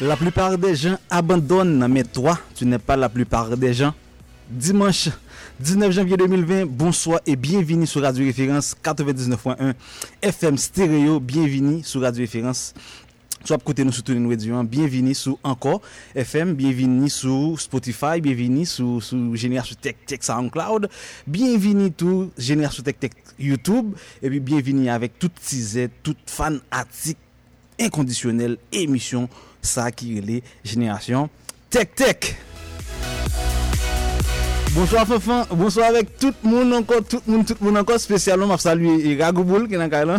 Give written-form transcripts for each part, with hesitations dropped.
La plupart des gens abandonnent, mais toi, tu n'es pas la plupart des gens. Dimanche 19 janvier 2020, bonsoir et bienvenue sur Radio Référence 99.1 FM Stéréo, bienvenue sur Radio Référence. Soit côté nous soutenir nous édions, bienvenue sur Encore FM, bienvenue sur Spotify, bienvenue sur Génération Tech Tech SoundCloud, bienvenue tout Génération Tech Tech YouTube et puis bienvenue avec toute tisette, toute fanatique inconditionnelle émission ça qui est les Génération Tech Tech. Bonsoir Fafan, bonsoir avec tout le monde encore, spécialement m'a salué Ragouboul qui est dans Kailan.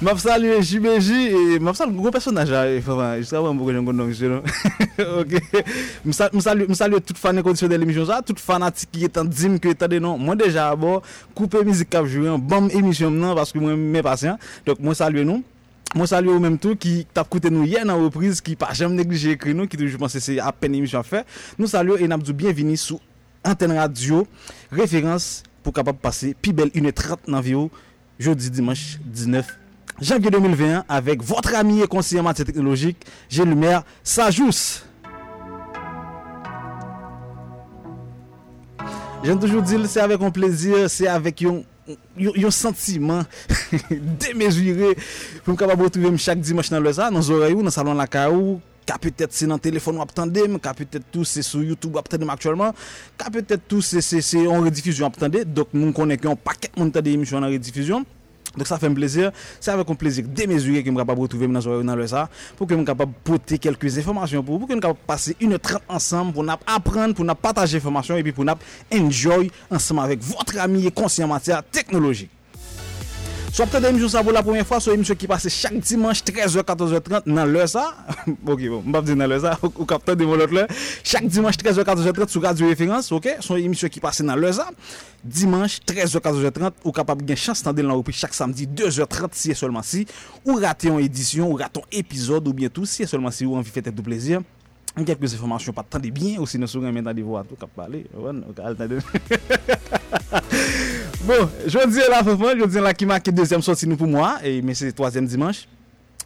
M'a salué JBJ et m'a salué gros personnage là Fafan, je travaille beaucoup dans nom monsieur. OK. M'a salué toute fan inconditionnelle de l'émission ça, toute fanatique qui est en dîme que attendez non, moi déjà à bord, couper musique cap jouer en bombe émission non parce que moi mes patients. Donc moi saluer nous. Moi salut au même tout qui t'a écouté nous hier dans reprise qui pas jamais négliger écrit nous qui toujours penser c'est à peine émission à faire. Nous saluons et n'abdou bienvenue sous antenne radio référence pour capable passer plus belle 1h30 dans vidéo jeudi dimanche 19 janvier 2021 avec votre ami et conseiller en matière technologique Gélumer Sajous. J'aime toujours dire c'est avec un plaisir, c'est avec un sentiment démesuré pour me capable retrouver chaque dimanche dans le ça dans oreille ou dans salon la caou ca peut-être c'est dans téléphone ou attendez ca peut-être tout c'est sur YouTube attendez actuellement ca peut-être tout c'est en rediffusion attendez donc nous connaissons un paquet monde attendez émission en rediffusion donc ça fait un plaisir c'est avec un plaisir démesuré que me capable retrouver dans oreille dans le ça pour que me capable porter quelques informations pour que nous capable passer 1h30 ensemble pour apprendre pour partager information et puis pour enjoy ensemble avec votre ami et conscient en matière technologique. Soit peut-être émission ça pour la première fois, soit émission qui passe chaque dimanche 13h 14h30 dans l'heure ça. OK bon, m'pas dire dans l'heure ça au capteur de mon l'autre là. Chaque dimanche 13h 14h30 sur Radio Référence, OK? Son émission qui passe dans l'heure ça. Dimanche 13h 14h30 ou capable gain chance tendre dans reprise chaque samedi 2h30 si seulement si ou rater une édition ou rater un épisode ou bien tout si seulement si ou envie fête tout plaisir. Quelques informations pas attendez bien aussi nous souvent maintenant de voir tout cap parler bon je dis là qui marque deuxième sortie nous pour moi et mais c'est troisième dimanche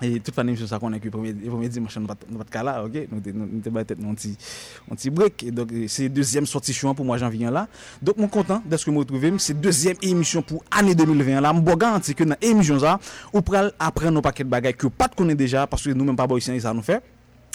et toute famille ça qu'on a que premier dimanche on va pas là OK nous te battre un petit break et donc c'est deuxième sortie pour moi janvier là donc mon content de ce que me retrouver c'est deuxième émission pour année 2020 là me garantit que dans émission ça ou pral apprendre nos paquets de bagages que pas connaît déjà parce que nous même pas boy ça nous fait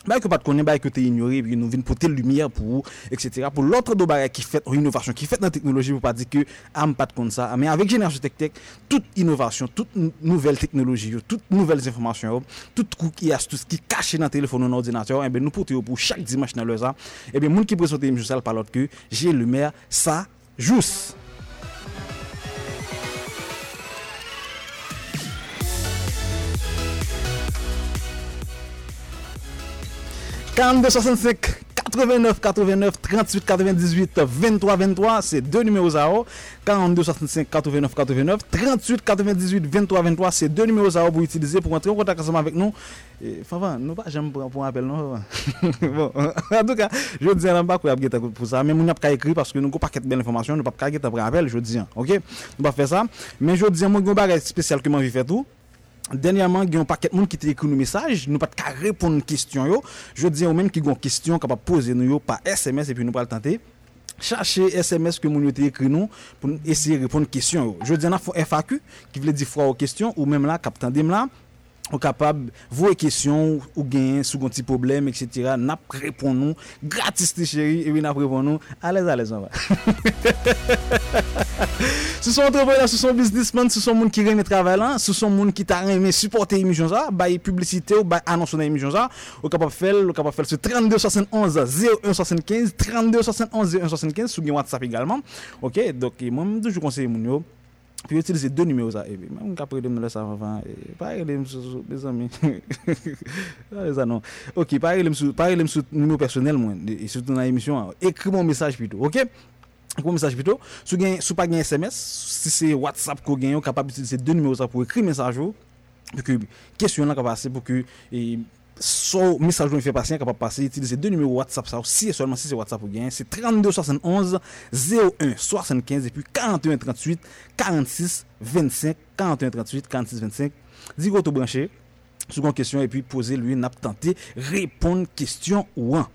bah que pas de connaître bah que t'es ignoré puis nous vient porter lumière pour etc pour l'autre do bagay qui fait innovation qui fait dans technologie pour pas dire que am pas de connaître ça mais avec Génération Tech Tech toute innovation toute nouvelle technologie toute nouvelles informations toute cookie astuce qui caché dans téléphone ou ordinateur et ben nous porter pour chaque dimanche dans l'heure ça et ben monde qui présente émission ça par l'autre que Gélumer Sajous. Cam 265 89 38 98 23 c'est deux numéros à haut 42 65 89 38 98 23 c'est deux numéros à haut pour utiliser pour entrer en contact ensemble avec nous et Favan nous pas j'aime pour appel non bon en tout cas je dis là pas qu'on a pour ça mais on n'a pas écrit parce que nous pas paquet belle information nous pas qu'à guetter pour appel je dis OK on va faire ça mais je dis moi un bagage spécial que moi vais faire tout. Dernièrement, il y a un paquet de monde qui t'a écrit nos messages, nous pas qu'à répondre aux questions yo. Je dis au même qui gon question capable poser nous yo par SMS et puis nous pas le tenter. Chercher SMS que mon yo t'a écrit nous pour essayer répondre question yo. Je dis on a font FAQ qui veut dire fois aux questions ou même là cap tandem là on capable voir question ou gain sous un petit problème etc. n'a répond nous gratis chérie et puis n'a répond nous à l'aise on va. Ce sont entrepreneurs, ce sont businessmen, ce sont monde qui aime travailler là, ce sont monde qui t'a aimé supporter émission ça, bailler publicité ou bailler annonce dans émission ça, capable faire ce 32 71 01 75 32 71 01 75 sur WhatsApp également. OK, donc moi toujours conseiller mon yo puis utiliser deux numéros ça et même qu'après de me laisser avant pas les mes amis ça non OK pas les numéro personnel moi et surtout dans émission écris mon message plutôt OK. Comme message plutôt sous pas gain SMS si c'est WhatsApp qu'on gagne capable utiliser deux numéros ça pour écrire message pour que question là capable passer pour que son message qu'on fait patient capable passer utiliser deux numéros WhatsApp ça si et seulement si c'est WhatsApp ou bien c'est 32 71 01 75 et puis 41 38 46 25 41 38 46 25 dit go tout brancher seconde question et puis poser lui n'a tenté répondre question ou un.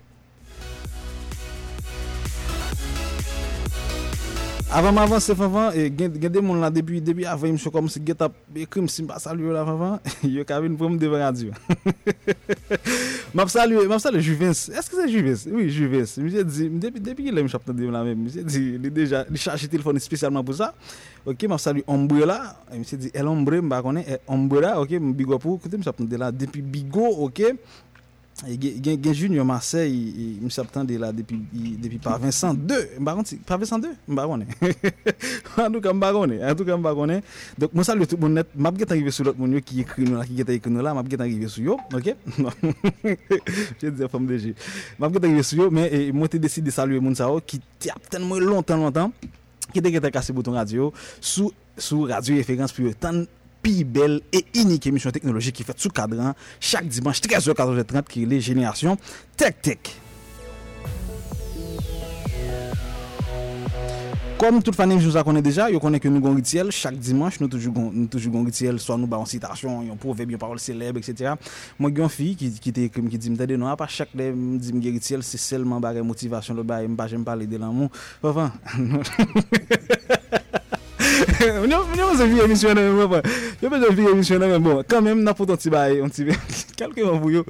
Avant m'avancer avant et des monde là depuis avant monsieur comme si get up crime si pas saluer là avant yo ka vinn pour me devant radio. M'a saluer Juvens. Est-ce que c'est Juvens? Oui, Juvens. Monsieur dit depuis là me chapte de la même. Monsieur dit il déjà il charge téléphone spécialement pour ça. OK, m'a saluer Ombre là. Monsieur dit elle Ombre m'a connaît Ombre là. OK, Bigo pour côté me chapte de là depuis Bigo, OK. Et Junior Marseille me s'attend de là depuis par Vincent 2 par Vincent 2 en tout cas donc moi salut tout le monde m'a get arrivé sur l'autre monde qui écrit nous là m'a get arrivé sur yo OK je dis femme de G m'a get arrivé sur yo mais moi t'ai décidé de saluer monde ça qui tellement longtemps qui était cassé bouton radio sous Radio Référence pour tant belle et unique émission technologique qui fait sous cadran chaque dimanche 13h-14h30 qui est les Génération Tech Tech. Comme toute famille nous a connaît déjà, yo connaît que nous gon rituel chaque dimanche nous toujours gon rituel soit nous ba en citation, un proverbe, une parole célèbre etc. Moi gon fille qui était comme qui dit m'tendez non pas chaque lève dit me rituel c'est seulement bagarre motivation le bail m'pas j'aime parler de l'amour. Enfin Non, c'est vie émissionnelle, moi. Je pas de vie émissionnelle, mais bon, quand même, n'a pas ton petit bail, on t'y va. Quelqu'un vous yo,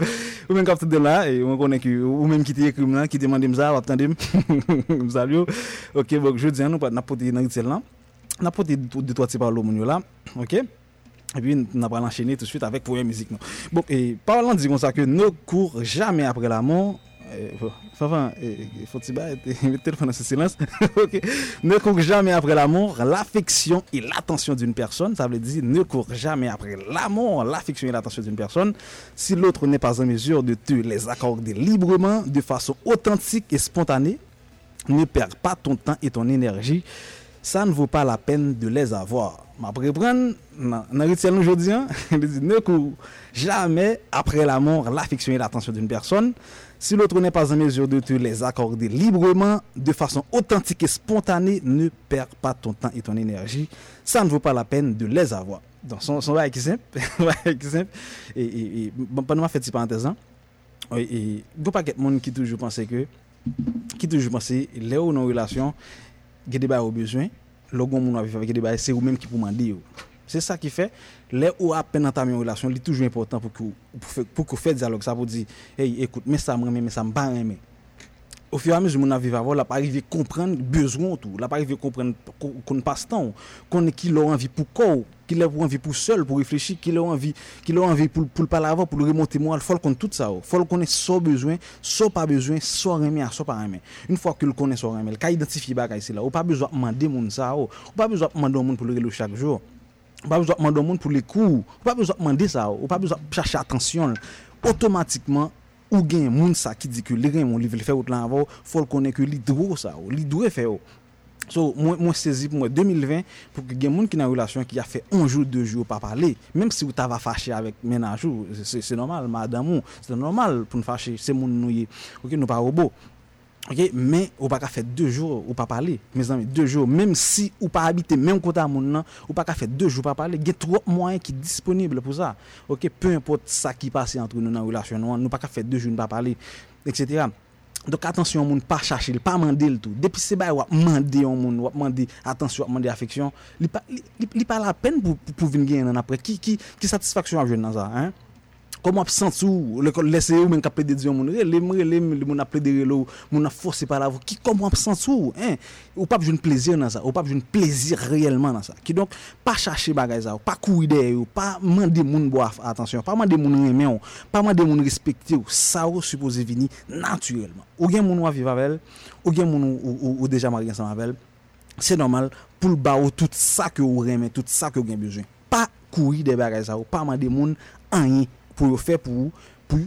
ou même capte de là et on connaît que ou même qui t'y écrit là, qui demande ça, attendez. Vous allez OK, bon, je dis nous pas n'a pas de dans celle là. N'a pas de toi tu parles mon là. OK. Et puis on va l'enchaîner tout de suite avec première musique non. Bon, et parlant dit comme ça que ne cours jamais après la mort. Enfin, il faut mettre téléphone en silence. OK. Ne cours jamais après l'amour, l'affection et l'attention d'une personne. Ça veut dire ne cours jamais après l'amour, l'affection et l'attention d'une personne si l'autre n'est pas en mesure de te les accorder librement, de façon authentique et spontanée. Ne perds pas ton temps et ton énergie. Ça ne vaut pas la peine de les avoir. Ma préprendre dans rituel aujourd'hui, ne cours jamais après l'amour, l'affection et l'attention d'une personne. Si l'autre n'est pas en mesure de te les accorder librement, de façon authentique et spontanée, ne perds pas ton temps et ton énergie. Ça ne vaut pas la peine de les avoir. Donc, son va être simple. Et bon, pendant ma fête, c'est parenthèse, hein. Et il pas quelqu'un monde qui toujours pensait, les ou non relation, qui débat au besoin, le bon monde avec qui débat, c'est ou même qui pour m'en dire. C'est ça qui fait les ou à peine entamé une relation, il est toujours important pour que fait dialogue ça pour dire hey écoute mais ça me pas aimer. Au fur et à mesure mon avis va voir la pas arriver comprendre besoin tout, la pas arriver comprendre qu'on passe temps, qu'on qui l'ont envie pour quoi, qui l'ont envie pour seul pour réfléchir, qui l'ont envie pour parler avant pour remonter moi, faut qu'on tout ça, faut qu'on ait sans besoin, sans pas besoin, sans rien, sans pas rien. Une fois que le connaît sans rien, il qu'a identifier bagaille c'est là, ou pas besoin demander monde ça, ou pas besoin demander monde pour le relou chaque jour. Pas besoin demander monde pour les cours, pas besoin demander ça, ou pas besoin chercher attention. Automatiquement, ou gain monde ça qui dit que les gens mon livre le faire autre là avant, faut connaître que li droit ça, li doit faire. So moi saisi pour moi 2020 pour que gain monde qui dans relation qui a fait 11 jours 2 jours pas parler, même si ou t'a va fâcher avec ménage ou c'est normal madame, c'est normal pour nous fâcher, c'est monde nous. OK, nous pas robot. OK, mais ou pas faire 2 jours ou pas parler. Mes amis, 2 jours même si ou pas habiter même côté à monde là, ou pas faire 2 jours pas parler, il y a trop moyens qui disponible pour ça. OK, peu importe ça qui passe entre nous dans relation, nous pas faire 2 jours pas parler, etc. Donc attention monde pas chercher, pas demander le tout. Depuis c'est bail ou demander on monde, ou demander attention, demander affection, il pas la peine pour venir gagner après qui satisfaction à jeune dans ça, hein. Comment absent sous laisser ou même capable de dire mon les mon appelé de relo mon a forcé par la voix qui comme absent sous hein ou pas jeune plaisir dans ça ou pas jeune plaisir réellement dans ça qui donc pas chercher bagaille ça pas courir derrière pas demander moun boire attention pas demander moun aimer pas demander moun respecter ça supposé venir naturellement ou bien moun vivre avec ou bien moun ou déjà marié ensemble avec c'est normal pour le ba tout ça que ou aimer tout ça que ou besoin pas courir des bagaille ça ou pas demander moun rien pour faire pour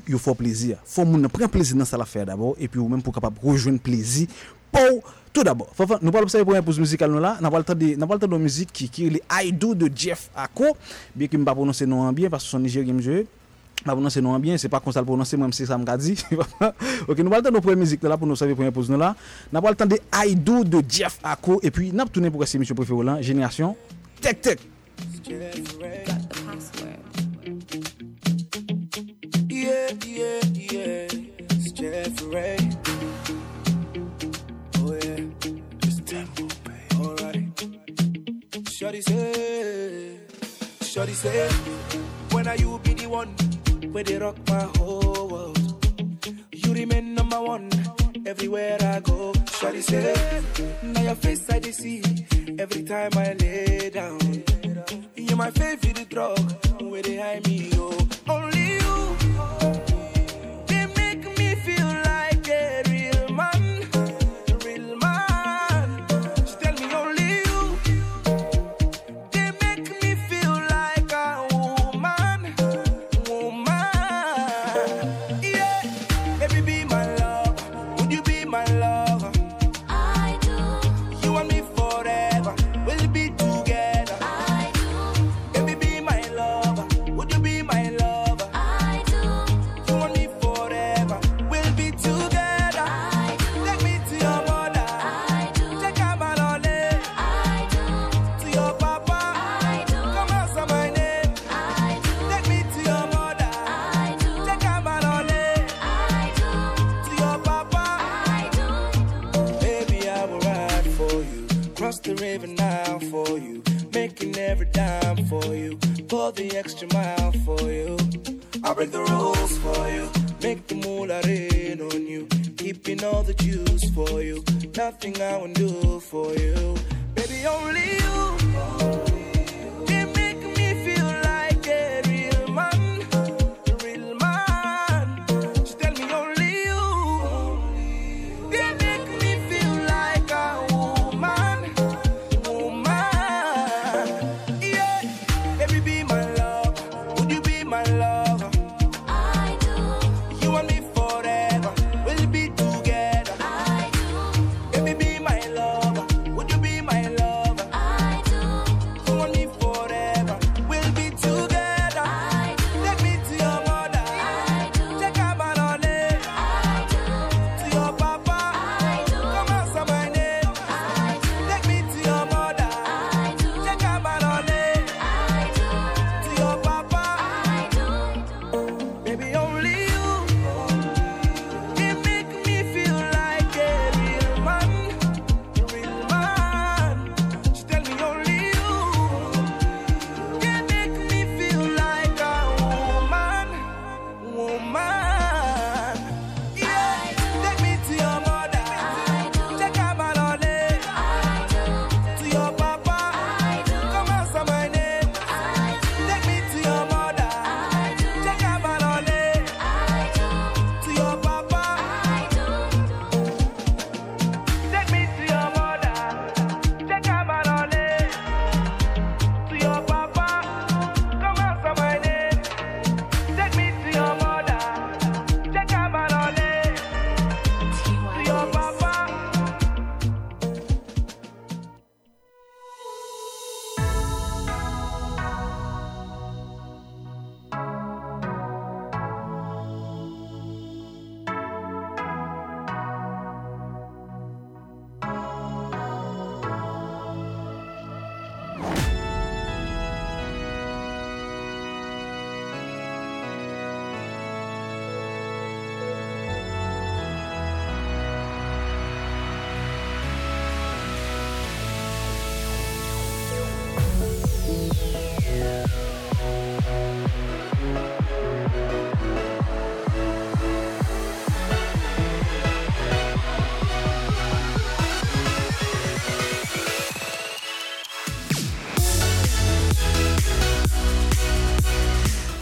y faire plaisir faut moun prendre plaisir dans ça l'affaire d'abord et puis ou même pour capable rejoindre plaisir pour tout d'abord nous parlons ça pour une pause musicale là n'a pas le temps de musique qui est I Do de Jeff Akoh bien que me pas prononcer nom bien parce que son nigérien jeu La prononcer non bien, c'est pas comme ça le prononcer même si ça me dit. OK, nous allons nos premières musiques là pour nous servir première pause là. N'a pas le temps de I Do de Jeff Akoh et puis n'a pas tourner pour c'est monsieur préféré là, Génération Tech Tech. Yeah, yeah, yeah. It's Jeff Ray. Oh yeah. It's tempo, babe. All right. Shorty say, when are you be the one? Where they rock my whole world. You remain number one everywhere I go. Shawty say, now your face I dey see every time I lay down. You're my favorite drug where they hide me, oh. Only you, they make me feel like a real man, a real man. She tell me only you, they make me feel like a woman, woman. Yeah, baby be my love, would you be my love? I do. You want me forever, we'll be together. I do. Baby be my love, would you be my love? Every dime for you, pour the extra mile for you. I'll break the rules for you, make the moolah rain on you, keeping all the juice for you. Nothing I won't do for you, baby, only you.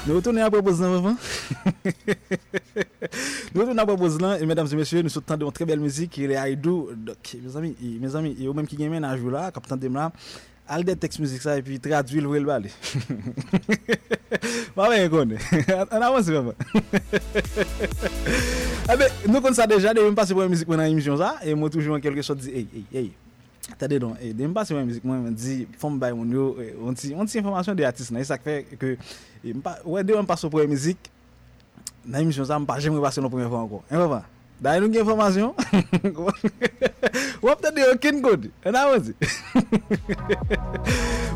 Nous retournons à propos là, maman. Nous retournons à propos là, et mesdames et messieurs, nous sommes dans une très belle musique, il est Aïdou. Donc, mes amis, et vous-même qui gagnez un jour là, capitaine de là, al des textes musique ça, et puis traduit le balai. Maman, elle connaît. On avance, maman. Eh bien, nous connaissons déjà, de même passer pour la musique pendant l'émission ça, et moi toujours en quelque sorte dit, hey. Attendez donc, et de me passer ma musique, moi me dit forme by on yo, on dit information des artistes, c'est ça fait que ouais, de me passer pour la musique, dans l'émission, ça ne va jamais passer la première fois encore. Vous avez une information? Vous avez aucune code.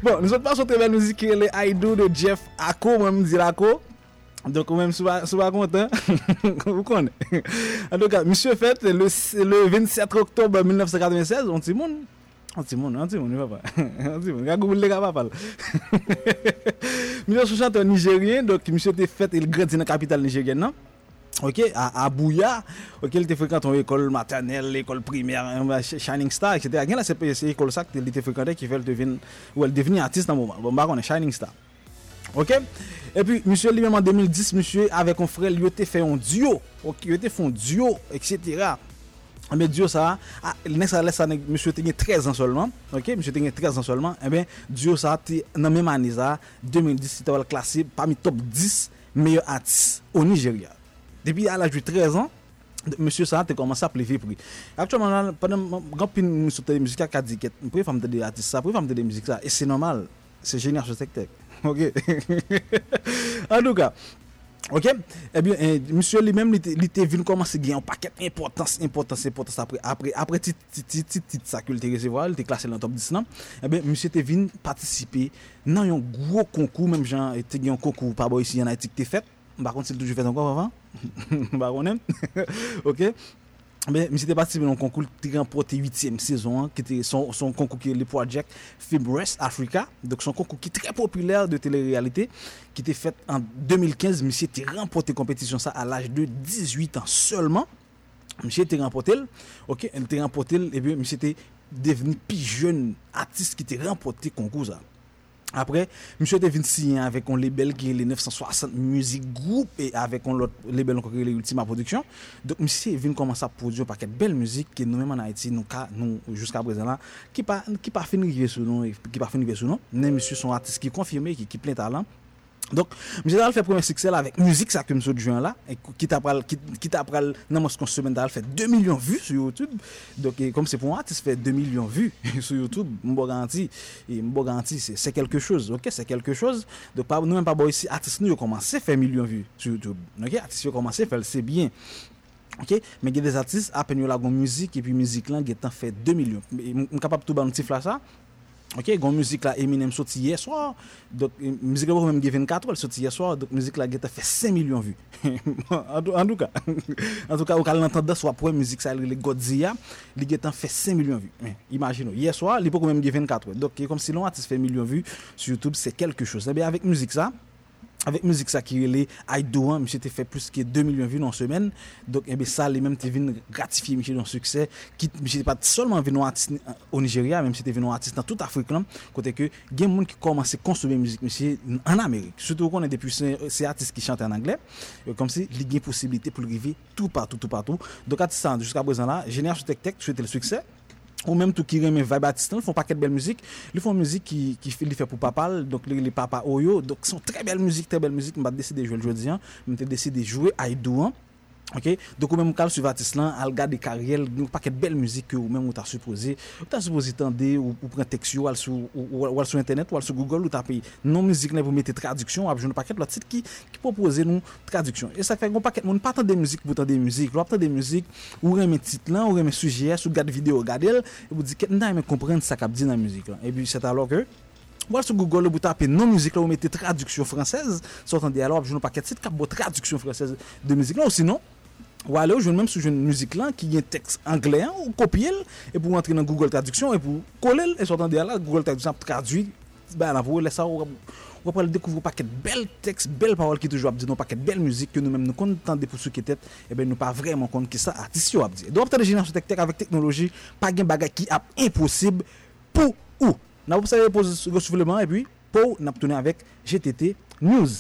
Bon, nous sommes pas sur la musique qui est le I Do de Jeff Akoh, moi-même dit Akoh. Donc, même si vous n'êtes pas content, vous connaissez. En tout cas, monsieur fête le 27 octobre 1996, on dit monde. On dit mon, papa. Monsieur est chanteur nigérien, donc monsieur était fait, il grandit dans la capitale nigérienne, non? Ok, à Abuja, ok, il était fréquenté en école maternelle, l'école primaire, Shining Star, etc. Là, c'est l'école ça qu'il était fréquenté qui fait devenir, ou elle devenir artiste dans le moment. Bon, bah, on est Shining Star. Ok, et puis monsieur lui-même en 2010, monsieur avec un frère, il était fait un duo, ok, il était fait un duo, etc. Mais Dieu ça, monsieur tenait 13 ans seulement, ok, monsieur tenait 13 ans seulement, et bien Dieu ça, dans même année ça, 2010, il était classé parmi top 10 meilleurs artistes au Nigeria. Depuis à l'âge de 13 ans, monsieur ça a commencé à pleurer prix. Actuellement, pendant grand pin sur la musique à dit que pour femme de artiste ça, pour femme de musique ça, et c'est normal, c'est Génération Tech Tech. Ok. En tout cas. Ok, eh bien, monsieur lui-même, il était venu commencer à gagner un paquet importance après titre ça qu'il était recevoir, il était classé dans le top 10 non. Eh bien, monsieur était venu participer dans un gros concours, même genre, il était gagné un concours par boy ici en Haïti qui était fait. Par contre, il toujours fait encore avant. Bah on aime. Ok. Mais monsieur était participé dans un concours qui remporté 8e saison, qui était son concours qui est le Project Febreze Africa, donc son concours qui est très populaire de télé-réalité, qui était fait en 2015. Monsieur était remporté compétition ça à l'âge de 18 ans seulement. Monsieur était remporté, ok, il était remporté et bien monsieur était devenu plus jeune artiste qui était remporté concours ça. Après, monsieur était venu signer avec un label qui est les 960 Music Group et avec un autre label encore qui est l'Ultima Production. Donc monsieur est venu commencer à produire un paquet de belles musiques que nous-mêmes en Haïti nous jusqu'à présent là qui pas fini sur nous et qui pas fini sur nous. Mais monsieur sont artistes qui confirmés qui plein talent. Donc monsieur a fait premier succès là avec musique ça que monsieur joint là et qui t'apprend dans mon semaine d'aller fait 2 millions vues sur YouTube. Donc comme c'est pour un artiste fait 2 millions vues sur YouTube, m'bo garanti c'est quelque chose. OK, c'est quelque chose. Donc pas nous même pas boy ici artiste nous commencer faire millions vues sur YouTube. OK, artiste commencer faire c'est bien. OK, mais il y a des artistes à peine la grande musique et puis musique là qui fait 2 millions. On capable tout ban petit flash ça. Ok, grande musique là Eminem sorti hier soir. Donc musique là même 24 heures sorti hier soir. Donc musique là a fait 5 millions vues. en tout cas au cas l'entendre soit pour musique ça les Godzilla, il a fait 5 millions vues. Mais imaginez hier soir, il peut quand même 24 heures. Donc comme si l'on artiste fait millions vues sur YouTube, c'est quelque chose. Eh bien avec musique ça qui relait I Do, monsieur t'ai fait plus que 2 millions vues dans semaine. Donc eh bien ça les mêmes t'es venu gratifier monsieur dans succès qui monsieur pas seulement venu artiste au Nigeria, même si t'es venu artiste dans toute Afrique là, côté que gain monde qui commence à consommer musique monsieur en Amérique, surtout qu'on est des puissants ces artistes qui chantent en anglais, comme si il gain possibilité pour arriver tout partout. Donc artiste jusqu'à présent là, Génération Tech Tech souhaite le succès. Ou même tout qui remet vibe artiste, ils font pas que de belle musique, ils font musique qui fait pour papa, donc les papa Oyo, donc sont très belle musique, m'a décidé de jouer aujourd'hui, m'a décidé de jouer I Do. OK, donc même quand sur artiste là, al garder carrière, donc pas que de belle musique que ou même on t'a supposé tendre ou prendre texte ou sur internet ou sur Google ou taper non musique là pour mettre traduction, on joindre paquet l'autre site qui proposer nous traduction. Et ça fait qu'on paquet monde pas tant de musique pour tant de musique, l'autre des musique ou remet titre là, ou remet sujet, ou garde vidéo, regarder elle et vous dit que n'a même comprendre ça qu'a dit dans musique là. Et puis c'est alors que moi sur Google vous tapez non musique là vous mettez traduction française, sortez alors joindre paquet site cap traduction française de musique là ou sinon ou alors je même sur une musique là qui est texte anglais ou copier et pour entrer dans Google traduction et pour coller et sortant de là Google traduction traduit ben là vous laissez ça on va découvrir paquet bel texte belle parole qui toujours dit non paquet belle musique que nous même nous contenter pour ce qui était et ben nous pas vraiment compte que ça artiste a dit donc de Génération Tech Tech avec technologie pas gain bagage qui a impossible pour ou n'a vous savez pour le soufflement et puis pour n'a tourner avec GTT News.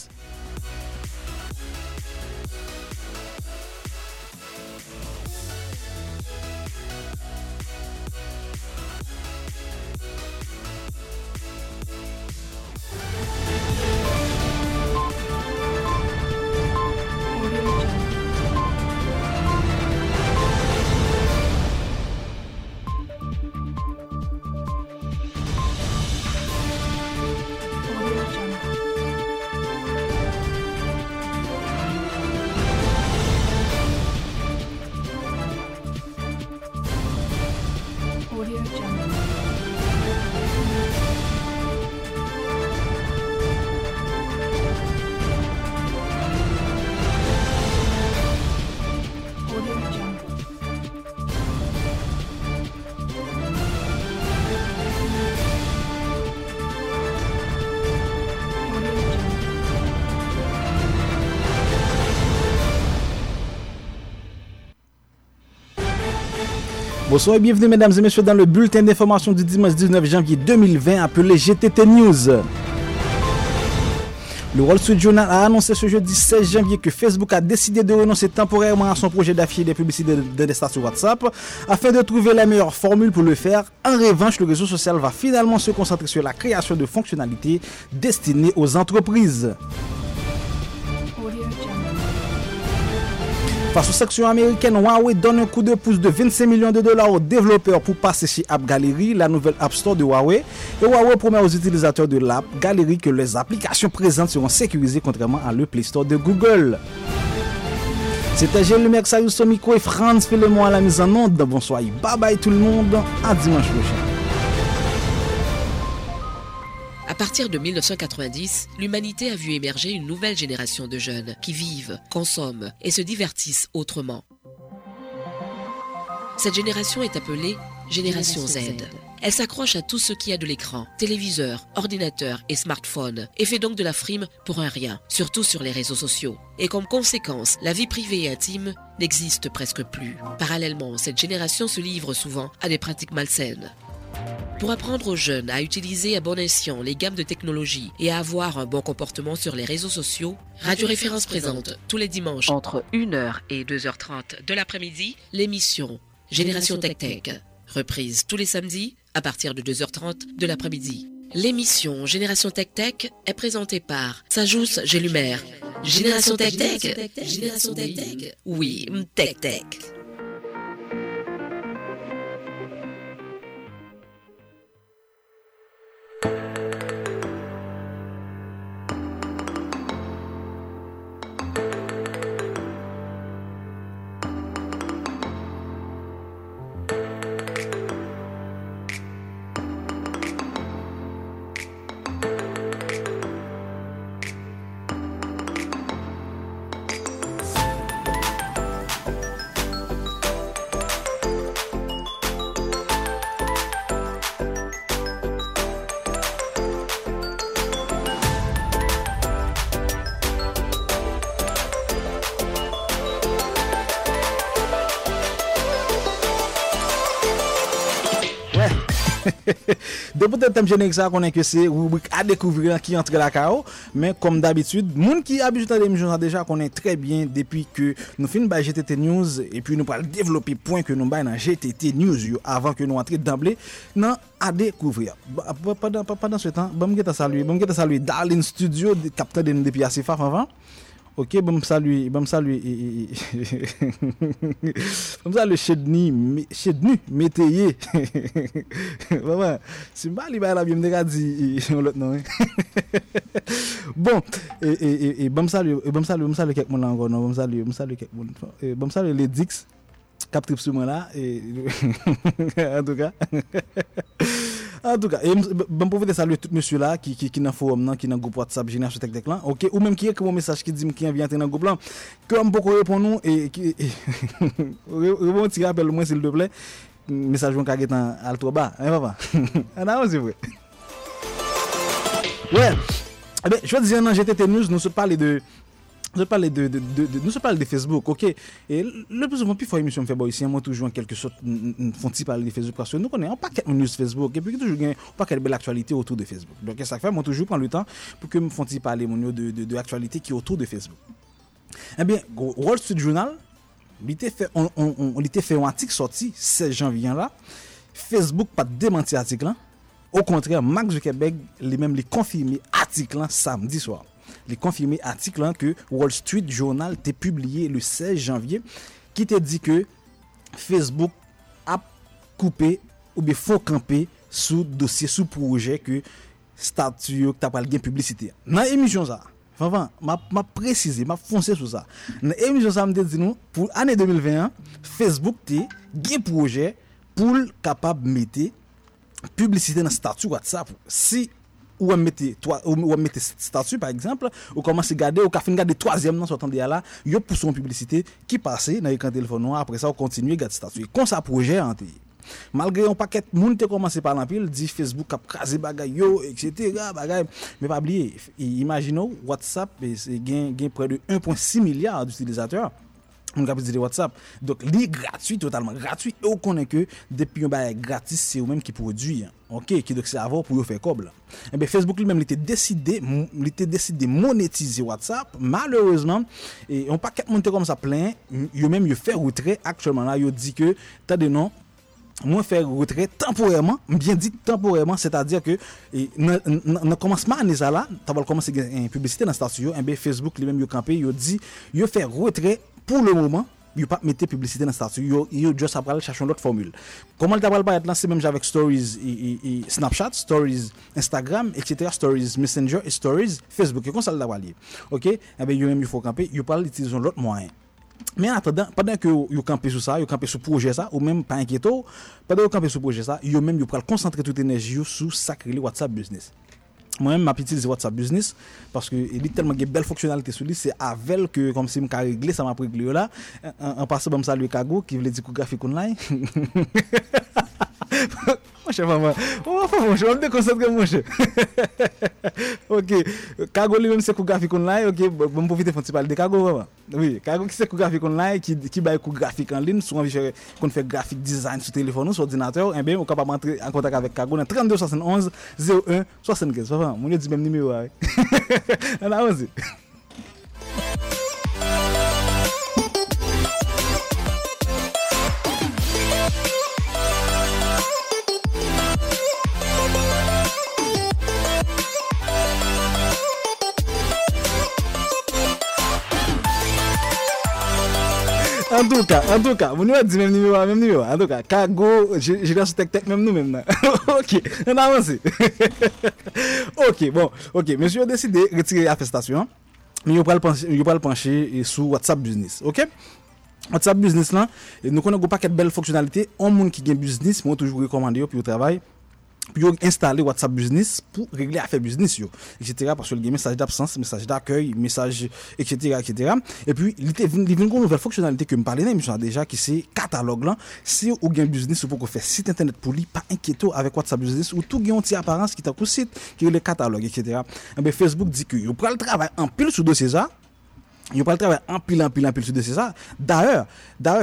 Bonsoir et bienvenue mesdames et messieurs dans le bulletin d'information du dimanche 19 janvier 2020 appelé GTT News. Le Wall Street Journal a annoncé ce jeudi 16 janvier que Facebook a décidé de renoncer temporairement à son projet d'afficher des publicités de destin sur WhatsApp afin de trouver la meilleure formule pour le faire. En revanche, le réseau social va finalement se concentrer sur la création de fonctionnalités destinées aux entreprises. Face aux sanctions américaines, Huawei donne un coup de pouce de $25 millions aux développeurs pour passer chez AppGallery, la nouvelle App Store de Huawei. Et Huawei promet aux utilisateurs de l'AppGallery que les applications présentes seront sécurisées contrairement à le Play Store de Google. C'était Gélumer, Sajous micro et France Félémon à la mise en onde. Bonsoir et bye bye tout le monde. À dimanche prochain. À partir de 1990, l'humanité a vu émerger une nouvelle génération de jeunes qui vivent, consomment et se divertissent autrement. Cette génération est appelée Génération Z. Elle s'accroche à tout ce qui a de l'écran, téléviseur, ordinateur et smartphone, et fait donc de la frime pour un rien, surtout sur les réseaux sociaux. Et comme conséquence, la vie privée et intime n'existe presque plus. Parallèlement, cette génération se livre souvent à des pratiques malsaines. Pour apprendre aux jeunes à utiliser à bon escient les gammes de technologies et à avoir un bon comportement sur les réseaux sociaux, Radio Référence présente tous les dimanches entre 1h et 2h30 de l'après-midi l'émission Génération Tech Tech, reprise tous les samedis à partir de 2h30 de l'après-midi. L'émission Génération Tech Tech est présentée par Sajous Gélumer. Génération Tech Tech, Génération Tech Tech, oui, Tech Tech. Depuis le thème générique, ça connaît que c'est rubrique à découvrir qui entre la chaos, mais comme d'habitude, moun qui habite dans l'émission déjà connaît très bien depuis que nous finissons par GTT News et puis nous parlons développer point que nous baillons dans GTT News avant que nous entrions d'emblée dans à découvrir. Pendant ce temps, bon me saluer Darling Studio capteur de depuis assez fort avant. OK, bon salut Chedni Métayer. Maman, c'est pas lui la bien me dit l'autre non. Bon, et bon salut quelques monde encore non, bon salut quelques monde. Bon salut les Dix cap trip sur moi là et en tout cas bon pour vous saluer tout monsieur là qui dans forum là qui dans groupe WhatsApp Génération Tech Tech là OK ou même qui écrit mon message qui dit qui vient entrer dans groupe là comme beaucoup répondre nous et qui bon petit rappel moi s'il te plaît message on caguet en al trop bas hein papa alors c'est vrai ouais ben je veux dire dans GTT News nous se parler de nous se parle de Facebook, OK. Et le plus souvent, puis faut émission me fait ici, moi toujours en quelque sorte font petit parler de Facebook parce que nous connaissons pas quelques news Facebook et puis toujours gagne pas quelques belles actualités autour de Facebook. Donc ça fait moi toujours prends le temps pour que me font petit parler mon de actualité qui est autour de Facebook. Eh bien, Wall Street Journal, il était fait un article sorti 16 janvier là. Facebook pas démenti article là. Au contraire, Mark Zuckerberg lui-même lui confirmé article là samedi soir. Les confirmé article que Wall Street Journal t'a publié le 16 janvier qui t'a dit que Facebook a coupé ou bien faut camper sous dossier sous projet que statut que t'as pas gain publicité. Dans émission ça. Enfin, m'a précisé, m'a foncé sur ça. Dans émission ça me dit nous pour année 2021, Facebook t'a gain projet pour capable mettre publicité dans statut WhatsApp. Si ou mettez toi ou mettez statut par exemple ou commencer garder ou café garder troisième dans sortant de là yo pour son publicité qui passait dans écran téléphone noir après ça on continue garder statut comme ça projet hanté malgré un paquet monde te commencer par l'empile dit Facebook a craser bagay yo etc. bagay mais pas oublier imaginons WhatsApp gain près de 1.6 milliard d'utilisateurs on a besoin de WhatsApp. Donc, li gratuit, totalement gratuit. Et on connaît que depuis un bail gratuit, c'est eux-mêmes qui produisent. OK, qui donc c'est avant pour faire coble. Et ben Facebook lui-même il était décidé monétiser WhatsApp. Malheureusement, et on pas qu'à monter comme ça plein, eux-mêmes ils fait retrait actuellement là, ils dit que t'as de non moi faire retrait temporairement, bien dit temporairement, c'est-à-dire que dans commencement année ça là, tu vas commencer une publicité dans statut, et ben Facebook lui-même il camper, il dit il fait retrait pour le moment. Yo pas mettre publicité dans statut, yo juste après chercher une autre formule. Comment t'as pas être lancé même avec stories et Snapchat, stories Instagram, etc., stories Messenger et stories Facebook. Comment ça l'a valé? OK, et ben yo même il faut camper, yo pas utiliser l'autre moyen. Mais en attendant, pendant que yo camper sur ça, yo camper sur projet ça ou même pas inquiéto, pendant yo camper sur projet ça, yo même yo pral concentrer toute énergie sur sacré WhatsApp Business. Moi-même m'a utilisé WhatsApp Business parce que il y a tellement de belles fonctionnalités sur lui, c'est avec que comme si me régler ça m'a réglé là en passant bon salut Kago qui voulait dire graphique online. Moi je maman. Oh faut je me concentrer moi. OK, Kago lui-même c'est graphique online, OK, bon profiter font tu parler de Kago vraiment. Oui, Kago qui c'est graphique online qui bail graphique en ligne, souvent qu'on fait graphique design sur téléphone ou sur ordinateur, et bien on capable entrer en contact avec Kago dans 3271 01 75. Voilà, mon dit même numéro. Là aussi. En tout cas, vous nous avez dit même numéro. En tout cas, Kago, Génération Tech Tech, même nous, même. OK, on avance. OK, monsieur a décidé de retirer l'attestation, mais il va le pencher sur WhatsApp Business, OK? WhatsApp Business, là, nous connaissons pas quelle belle fonctionnalité. Un monde qui gagne business, moi, toujours recommandé, puis au travail. Puis installer WhatsApp Business pour régler affaire business etc. parce que le message d'absence, message d'accueil, message etc. et puis il y a une nouvelle fonctionnalité que me parlait là déjà qui c'est catalogue là. Si ou gain business ou pour faire site internet pour lui pas inquiéto avec WhatsApp Business ou tout gain petit apparence qui t'a au site qui est le catalogue etc. Et ben Facebook dit que yo pral travail en pile sur dossier ça. Yo pral travail en pile sur dossier ça. D'ailleurs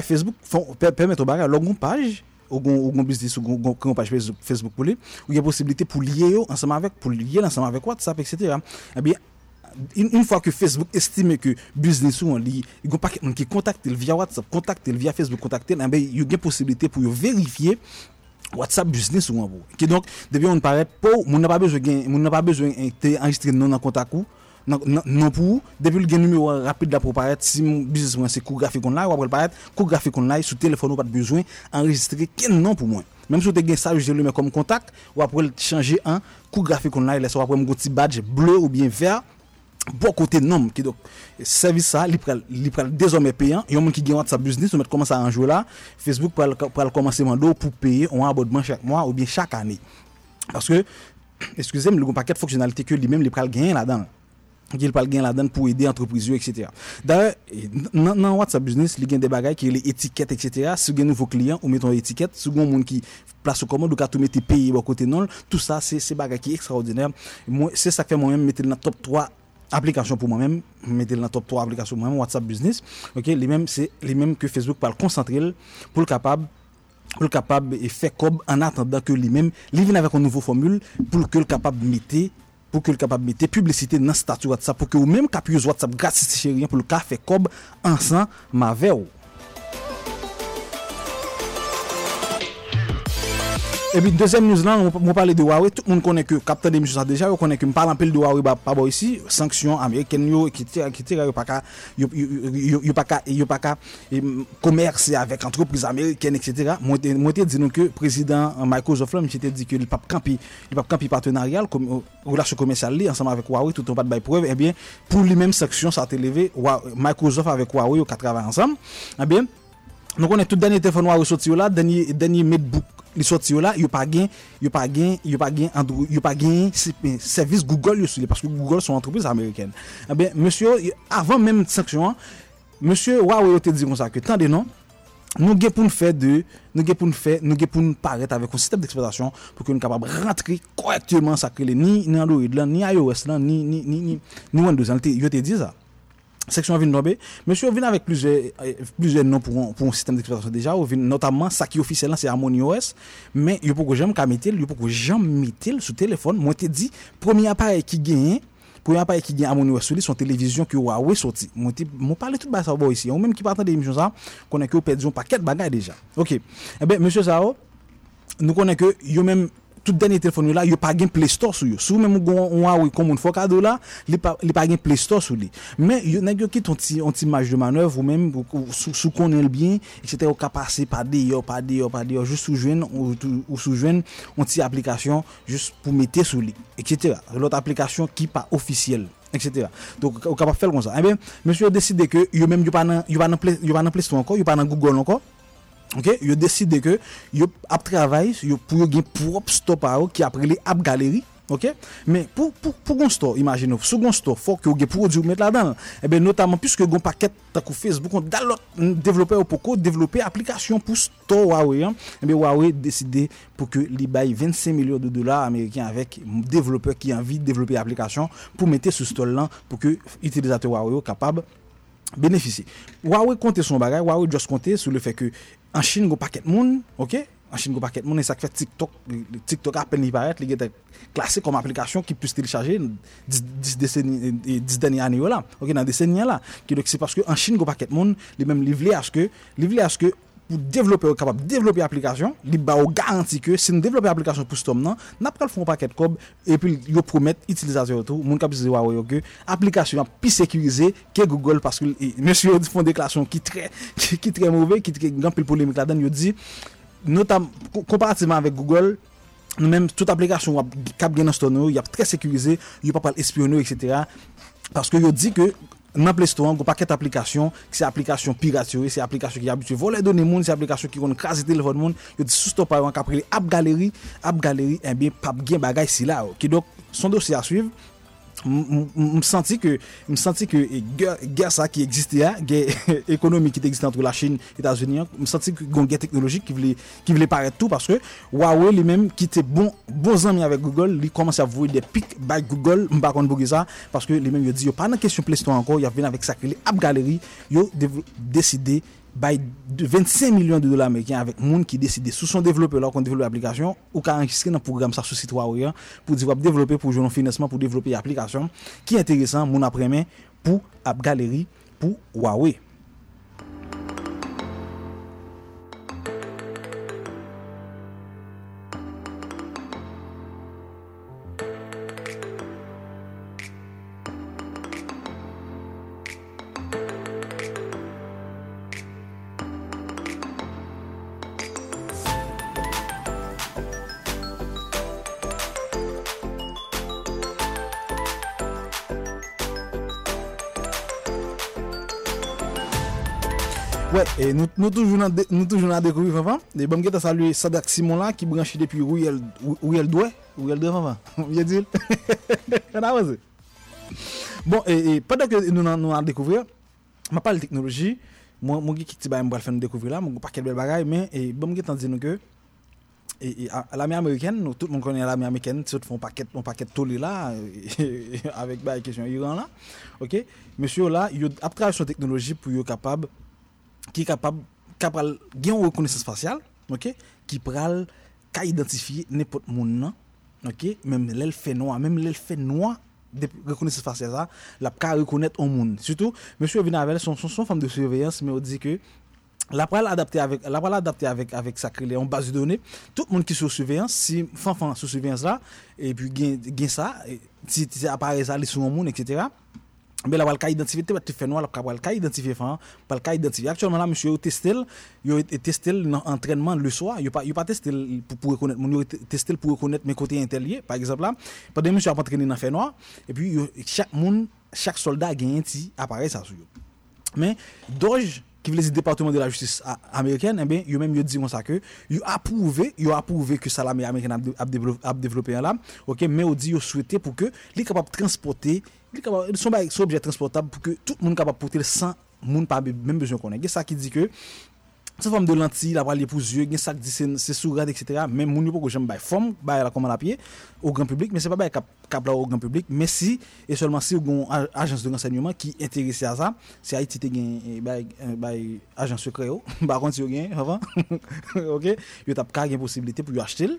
Facebook permet au bagage logon page ou gon business ou gon page Facebook pour lui ou il y a possibilité pour lier ensemble avec WhatsApp etc. Eh bien une fois que Facebook estime que business ou en li il gon pas qui contacte via WhatsApp contacte via Facebook contacte eh bien il y a possibilité pour vérifier WhatsApp Business ou en vous qui donc depuis on paraît pour on n'a pas besoin d'enregistrer non en contact ou non pour depuis le gain numéro rapide là pour paraître si mon business c'est graphique online ou après paraître graphique online sur téléphone ou pas de besoin enregistrer quel nom pour moi même si tu gain Sajous Gélumer comme contact ou après le changer en graphique online laisse après mon petit badge bleu ou bien vert bon côté nom qui donc service ça il prend désormais payant et monde qui gagne WhatsApp Business on met commencer à en jouer là Facebook pour commencer mando pour payer un abonnement chaque mois ou bien chaque année parce que excusez-moi le paquet de fonctionnalités que lui-même il prend gain là-dedans qu'il parle gain là-dedans pour aider entreprise etc. D'ailleurs dans WhatsApp Business il y a des bagages qui les étiquettes etc. si vous avez nouveau client ou mettons étiquette si vous avez monde qui place commande ou qui tout mettre pays au côté non tout ça c'est bagages qui extraordinaire moi c'est ça que moi-même mettre dans top 3 applications pour moi-même mettre dans top 3 applications pour moi-même WhatsApp Business OK les mêmes que Facebook parle concentrer pour le capable et faire comme en attendant que lui-même il vienne avec une nouvelle formule pour que le capable mettre publicité dans statut WhatsApp pour que ou même capable use WhatsApp gratuit chez rien pour le café cob ensemble ma veille. Et puis deuxième news là on parler de Huawei tout le monde connaît que capteur des ça déjà on connaît que me parle en pile de Huawei pas bon ici sanctions américaines qui tire yo pas commercer avec entreprise américaine etc. moi dit nous que président Microsoft là j'étais dit que il pas camper partenariat comme relation commerciale ensemble avec Huawei tout on pas de preuve et bien pour les mêmes sanctions ça a été levé Microsoft avec Huawei au travail ensemble et bien donc on est tout dernier téléphone Huawei sorti là dernier MacBook les sorties là il y a pas gain Android il y a pas gain service Google sur parce que Google sont entreprise américaine eh bien monsieur avant même sanction monsieur Huawei te dit comme ça que tant de non nous gain pour nous paraître avec un système d'exploitation pour que nous capable rentrer correctement ça que ni Android là ni iOS là ni Windows là il te dit ça section vient tomber, monsieur vient avec plusieurs noms pour un système d'exploitation déjà, notamment ça qui officiellement c'est Harmony OS, mais il faut que j'aime mettre, il faut que j'aime mettre sur téléphone. Moi te dit premier appareil qui gagne Harmony OS sur son télévision que Huawei sorti. Moi parler tout bas ça boy ici, ou même qui partant des émissions ça, connaît que perdu un paquet de bagages déjà. OK. Eh ben monsieur Sao, nous connaît que yo même tout dernier téléphone là, il y a pas gain Play Store sur yo. Si vous même on Huawei comme un faux cadeau là, il pas gain Play Store sur lui. Mais il y a qui ont une marge de manœuvre ou même sous connaît le bien, etc. au cas passer par des juste sous-joindre ou sous-joindre une petite application juste pour mettre sur lui, etc. L'autre application qui pas officielle, etc. Donc au capable faire comme ça. Eh bien, monsieur décide que il pas dans Play Store encore, il pas dans Google encore. OK, yo décide que yo ap travail yo pour gain propre store par qui après les AppGallery, OK? Mais pour gon store, imaginez second store faut que yo gain produit mettre là-dedans. Et ben notamment puisque gon paquet tant que Facebook on download développeur pour développer application pour store Huawei. Et ben Huawei décidé pour que li bail $25 millions américains avec développeur qui envie de développer application pour mettre sur store là pour que utilisateur Huawei capable bénéficier. Huawei compte son bagage, Huawei juste compte sur le fait que en Chine go paquet monde, OK? En Chine go paquet monde et ça fait TikTok à peine il paraît, il est classé comme application qui peut télécharger 10 dernières années là. OK, dans décennies là. Donc c'est parce que en Chine go paquet monde, les mêmes livré à ce que pour développer capable développer application, li ba o garantie que si nous développer application pour cet homme là, n'a pas le fond paquet cob et puis yo promettre utilisateur tout, monde capable de Huawei que application plus sécurisée que Google parce que monsieur ils font déclaration qui très mauvais, qui très grand pile polémique là-dedans, yo dit notamment comparativement avec Google même toute application cap gain dans il y a très sécurisé, il pas espionner etc. parce que yo dit que dans Play Store, on paquet d'applications, c'est application piraterie, c'est application qui habitué voler données monde, c'est application qui vont craser téléphone monde, yo dit sous stop avant qu'après AppGallery et bien pas gain bagay si là. Qui donc son dossier à suivre. Me senti que guerre ça qui existait là, guerre économique qui existait entre la Chine et les États-Unis, me senti que gon guerre technologique qui voulait paraître tout parce que Huawei lui-même qui était bons amis avec Google, il commence à voir des pics by Google, m'pas connait pour ça parce que lui-même il dit yo pas dans question Play Store encore, il a venu avec ça les AppGallery, yo décidé by $25 millions américains avec monde qui décide sous son développeur là qu'on développe l'application ou qu'a enregistré dans programme ça sur site Huawei pour développer pour jouer un financement pour développer application qui est intéressant mon après-main pour AppGallery pour Huawei. Et nous toujours découvrir papa et bon que saluer Sadak Simon là qui branché depuis Ruel Douai papa bien dit bon et pendant que nous à découvrir m'a parlé technologie moi qui ti ba me faire découvrir là mon paquet de bagaille mais et bon que dit nous que et à l'armée américaine nous tout le monde connaît l'armée américaine tout font un paquet tolé là avec ba question Iran là OK monsieur là il a travaillé sur technologie pour être capable gain reconnaissance faciale, OK, qui pral ka identifier n'importe monde nan, OK, même l'elle fait noir de reconnaissance faciale ça, la ka reconnaître un monde. Surtout monsieur vient avec son forme de surveillance mais on dit que la pral adapter avec sacré en base de données, tout monde qui sous surveillance, si fanfan sous surveillance là et puis gain ça, si apparaît ça sur un monde etc. mais la balka identifié te fait noir la balka identifié fan balka identifié actuellement là monsieur testel dans entraînement le soir il pas testel pour reconnaître mon testel pour reconnaître mes côtés intérieurs par exemple là pendant monsieur a entraîné dans fait noir et puis chaque soldat gagne un petit appareil ça sur mais doge qui veut dire département de la justice américaine eh bien yo même yo dit comme ça que yo approuvé que ça l'armée américaine a développé là OK mais on dit yo souhaité pour que li capable transporter son objet transportable pour que tout le monde capable porter sans monde pas même besoin connaître ça qui dit que sous forme de lentilles, la parler pour yeux, gain sac c'est sourade etc. Même mon yo pas que j'aime bail forme, bail la commande à pied au grand public, mais c'est pas bail cap là au grand public, mais si et seulement si on agence de renseignement qui intéressé à ça, c'est Haïti te gain bail agent secret yo, par contre yo gain avant. OK, yo t'a pas gain possibilité pour yo acheter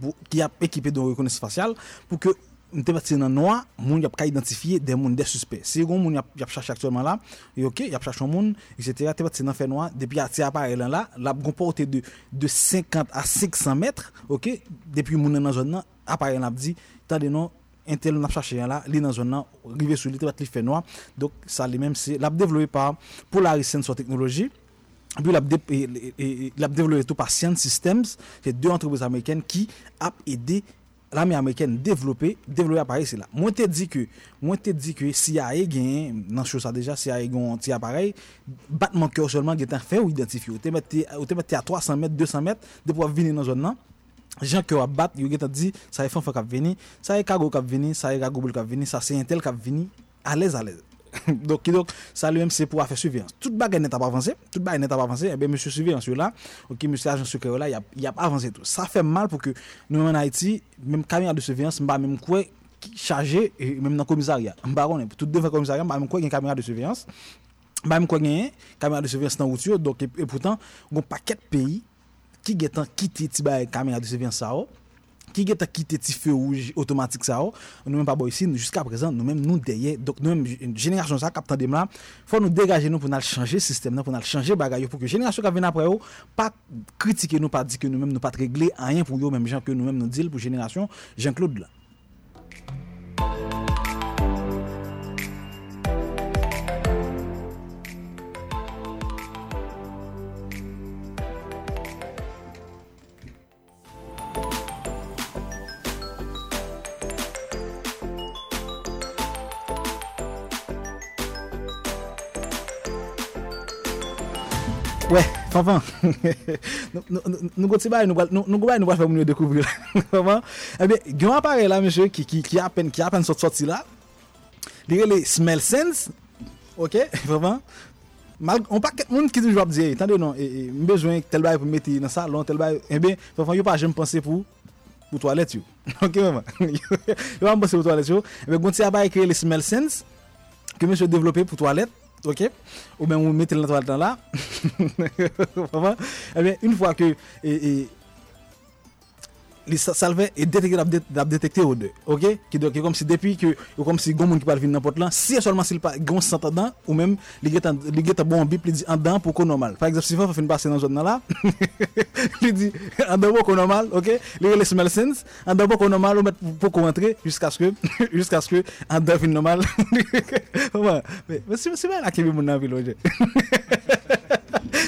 pour qui a équipé de reconnaissance faciale pour que on te mettre dans noir moun y a pas identifier des monde des suspects si on moun y a chercher actuellement là OK y a chercher un monde etc. te mettre dans fait noir depuis à appareil là la comporté de 50 à 500 mètres OK depuis moun dans zone là appareil là dit tendez non intel n'a chercher là li dans zone là rivé sur li te mettre fait noir donc ça lui même c'est l'a développé par Polaris Sensor Technology. Puis l'a développé tout par Scient Systems, c'est deux entreprises américaines qui a aidé l'armée américaine développer appareil c'est là. Moi te dit que CIA gagne dans chose ça déjà CIA gagne petit appareil battement cœur seulement qui est fait ou identifier. Te mettre à 300 mètres, 200 mètres de pouvoir venir dans zone là. Gens qui a battre, il te dit ça est fond qui va venir, ça est cargo qui va venir, ça est Google qui va venir, ça c'est Intel qui va venir à l'aise. donc ça lui-même c'est pour faire surveillance. Toute bagarre n'est pas avancée et bien monsieur surveillance là, OK monsieur agent secret là, il y a avancé tout. Ça fait mal pour que nous en Haïti, même caméra de surveillance, pas même quoi chargé et même dans commissariat. Baronne tout devant commissariat, pas même quoi caméra de surveillance. Pas même quoi caméra de surveillance dans route donc et pourtant un paquet de pays qui gagnent quitter ti ba caméra de surveillance ça. Qui geta quitté ti feu rouge automatique ça nous même pas bon ici jusqu'à présent nous derrière donc nous même génération ça captant dem là faut nous dégager nous pour nous changer système là pour nous changer bagaille pour que génération qui vient après yo pas critiquer nous pas dire que nous même nous pas régler rien pour yo même gens que nous même nous dit pour génération Jean-Claude là. Ouais, enfin, nous faire mieux découvrir. Vraiment. Eh bien, il y a un appareil là, monsieur, qui à peine sorti là. Il y a les Smell Sense, ok, vraiment. On pas quelqu'un monde qui toujours dire, attendez non, besoin tel bail pour mettre dans ça, long tel bail. Eh bien, enfin, il pas jamais penser pour toilette, ok vraiment. Il va penser pour toilette, mais quand il a créé les Smell Sense que monsieur développé pour toilette. OK ou bien on mettait l'entoile dans là vraiment eh bien une fois que les salve et détecter au deux OK qui donc comme si depuis que comme si gon moun qui parle venir n'importe là si seulement s'il pas gon s'entendant ou même li geta bon bip li dit en dedans pour qu'on normal par exemple si on fait passer dans zone là li dit en dedans pour qu'on normal OK les smell sense en dedans pour qu'on normal pour qu'on rentrer jusqu'à ce que en dedans fin normal mais c'est pas là qui mon avis loger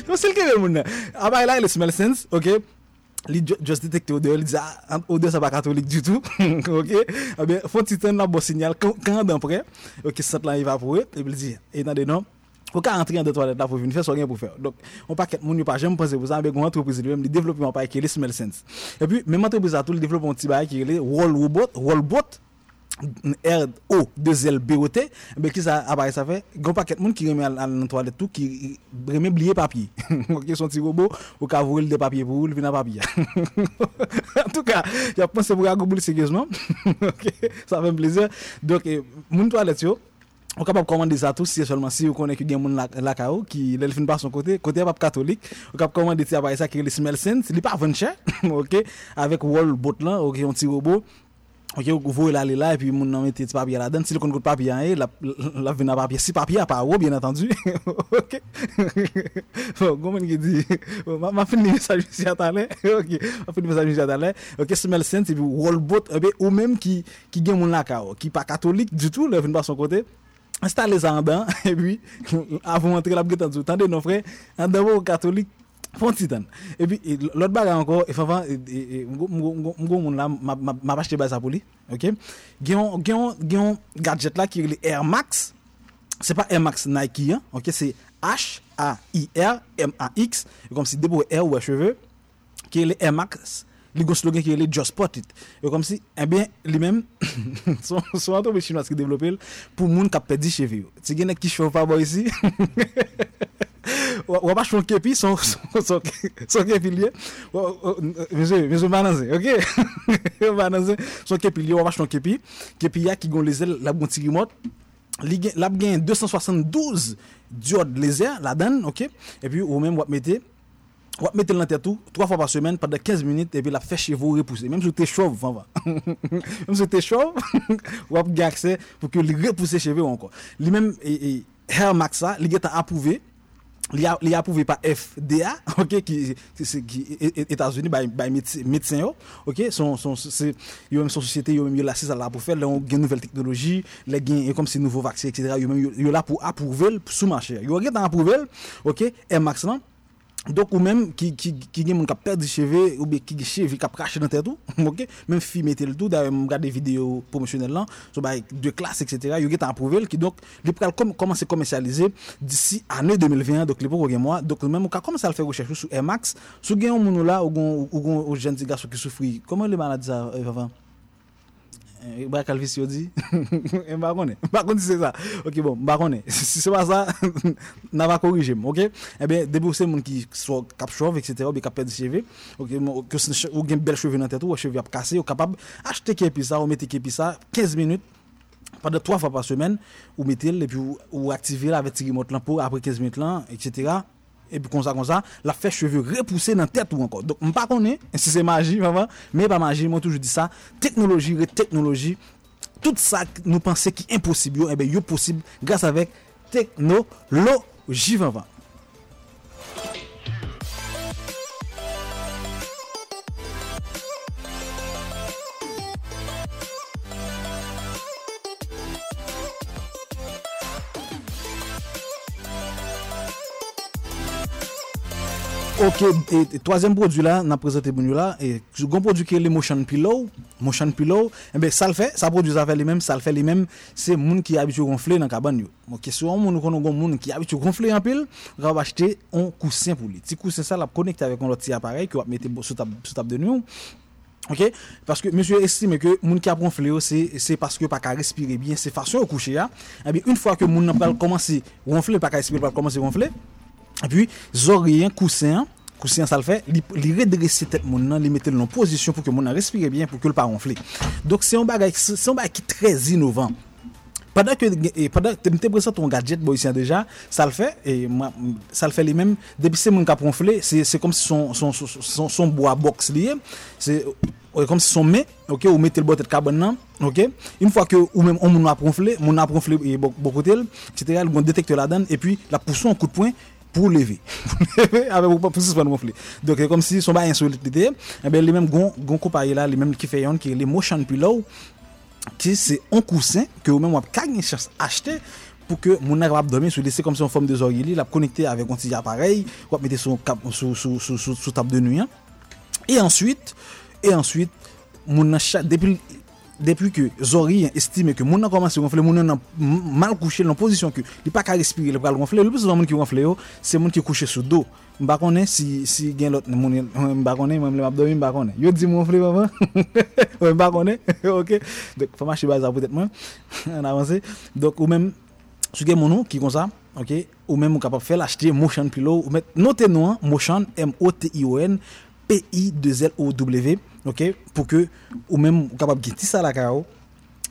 non c'est le que mon ah bah là les smell sense OK li just détecté odeur il dit odeur ça pas catholique du tout OK eh bien faut titan là bon signal quand dans près OK ça là il va pour et il dit et dans des noms faut qu'à entrer dans toilette là pour venir faire ça rien pour faire donc on paquet moun yo pas jamais penser pour ça avec une entreprise lui-même le développement pas qui les Smell Sense et puis même entreprise à tout le développement un petit bail qui est Rollbot R-O-2-L-B-O-T mais qui ça apparaît ça fait gros paquet monde qui remet dans toilette tout qui remet blier papier OK son petit robot au cas ouvrir des papiers pour le vin à papier en tout cas il a pensé pour gagner sérieusement OK ça fait plaisir donc monde toilette yo on capable commander ça tout si seulement si on connaît que gagne monde la cao qui l'elle fin par son côté pas catholique on capable commander ça apparaît ça qui le Smell Sense il pas vendre cher OK avec Rollbot là OK un petit robot OK vous voyez là et puis mon nom était papier là dedans si le compte papier la vient à papier si papier à pas bien entendu OK bon comment il dit m'a fini message ici à talent OK m'a fini message ici à talent OK Smell Sense et puis Rollbot ou même qui gagne mon lacao qui pas catholique du tout le vient par son côté installer ça en dedans et puis avant entrer la guetant attendez nos frères en dedans catholique font titan et puis l'autre bagarre encore enfin mon là m'a acheté ça pour lui OK gagne gadget là qui est Air Max c'est pas Air Max Nike hein OK c'est H A I R M A X comme si debout air ou cheveux qui est Air Max le gros slogan qui est Just Spot It comme si eh bien lui-même son entreprise chinoise qui développe pour monde qui a perdu cheveux tu gagne qui chauffe pas ici on va changer puis son pilier monsieur balancer OK balancer son pilier on va changer puis a qui gon les ailes la bon petit remote la gain 272 diode laser la donne OK et puis ou même on va mettre l'enterre tout 3 fois par semaine pendant 15 minutes et puis la fait chez vous repousser même si tu es chauve on va gagner accès pour que le repousser chez vous encore lui même et Air Max ça il est approuvé il approuvé par FDA OK qui États-Unis by médecin OK son c'est yo même son société yo même yo là c'est ça là pour faire les nouvelles technologies les gain comme ces nouveaux vaccins etc. yo même yo là pour approuver sous marché yo est approuvé OK Air Max là donc ou même qui gagne mon cap perdre cheveux ou bien qui cheveux cap cracher dans tête tout OK même fi mettre le tout d'ailleurs regarder vidéo promotionnelle là sur ba de classe etc. yo est approuvé qui donc il pral commencer commercialiser d'ici année 2021 donc les pour gagne moi donc même on commence à le faire recherche sur Air Max sur gagne mon là ou jeune garçon qui souffre comment les maladies ça avant bah calvitie on dit on c'est ça OK bon on si c'est pas ça n'a pas corriger OK eh bien déboursez mon qui soit cap chauve etc. ou bien cap perdre cheveux OK que ou gain belle cheveux dans tête ou cheveux cassé ou capable acheter képi ça ou mettre képi ça 15 minutes pendant 3 fois par semaine ou mettre et puis ou activer avec remote là pour après 15 minutes là etc. et puis comme ça la fait cheveux repousser dans tête ou encore donc on pas connaît si c'est magie maman mais pas magie moi toujours dit ça technologie tout ça nous penser qui impossible et ben yo possible grâce avec technologie maman OK et troisième produit là n'a présenté bonjour là et second produit qui est le Motion Pillow et ben ça le fait ça produit ça fait les mêmes c'est moun qui habitué gonfler dans cabane yo mon question moun kono gon moun qui habitué gonfler en pile va acheter un coussin pour lui petit coussin ça l'a connecté avec un autre appareil que va mettre sur table de nuit OK parce que monsieur estime que moun qui a gonfler c'est parce que pas qu'à respirer bien c'est façon au coucher là et bien une fois que moun n'a pas commencé gonfler pas qu'à respirer pas commencer gonfler et puis zorien coussin ça le fait li redresser tête mon nan li mettre en position pour que mon nan respire bien pour que le pas ronfler donc c'est un bagage qui très innovant pendant que tu présentes ton gadget boy ici déjà ça le fait et moi ça le fait les mêmes depuis c'est mon cap ronfler c'est comme si son bois box lié c'est comme si son met OK ou mettez le boîte de carbone là OK une fois que ou même on mon a ronfler et beaucoup tel etc. le bon détecteur la donne et puis la pousse un coup de poing pour lever avec pas poussé pas gonfler donc comme si son ba insolité et ben les mêmes gon compagnie là les mêmes qui fait yon qui est le Motion Pillow qui c'est un coussin que vous même acheter pour que mon capable dormir sur laisser comme ça en forme de oreiller la connecter avec un petit appareil ou mettre sous table de nuit hein. et ensuite mon depuis que Zori estime que mon a commencé gonfler mon a mal couché dans position que il pas qu'à respirer il pas gonfler le plus souvent mon qui gonfler c'est mon qui couché sous dos on pas connait si gain l'autre mon on pas connait même l'abdomen pas connait yo dit mon gonfler maman on pas connait OK donc faut marcher base peut-être moi on avancer donc ou même sur gain mon nom qui comme ça OK ou même on capable faire acheter Motion Pillow ou mettre noter nom Motion MOTION PILLOW OK pour que ou même capable gagner ça la cao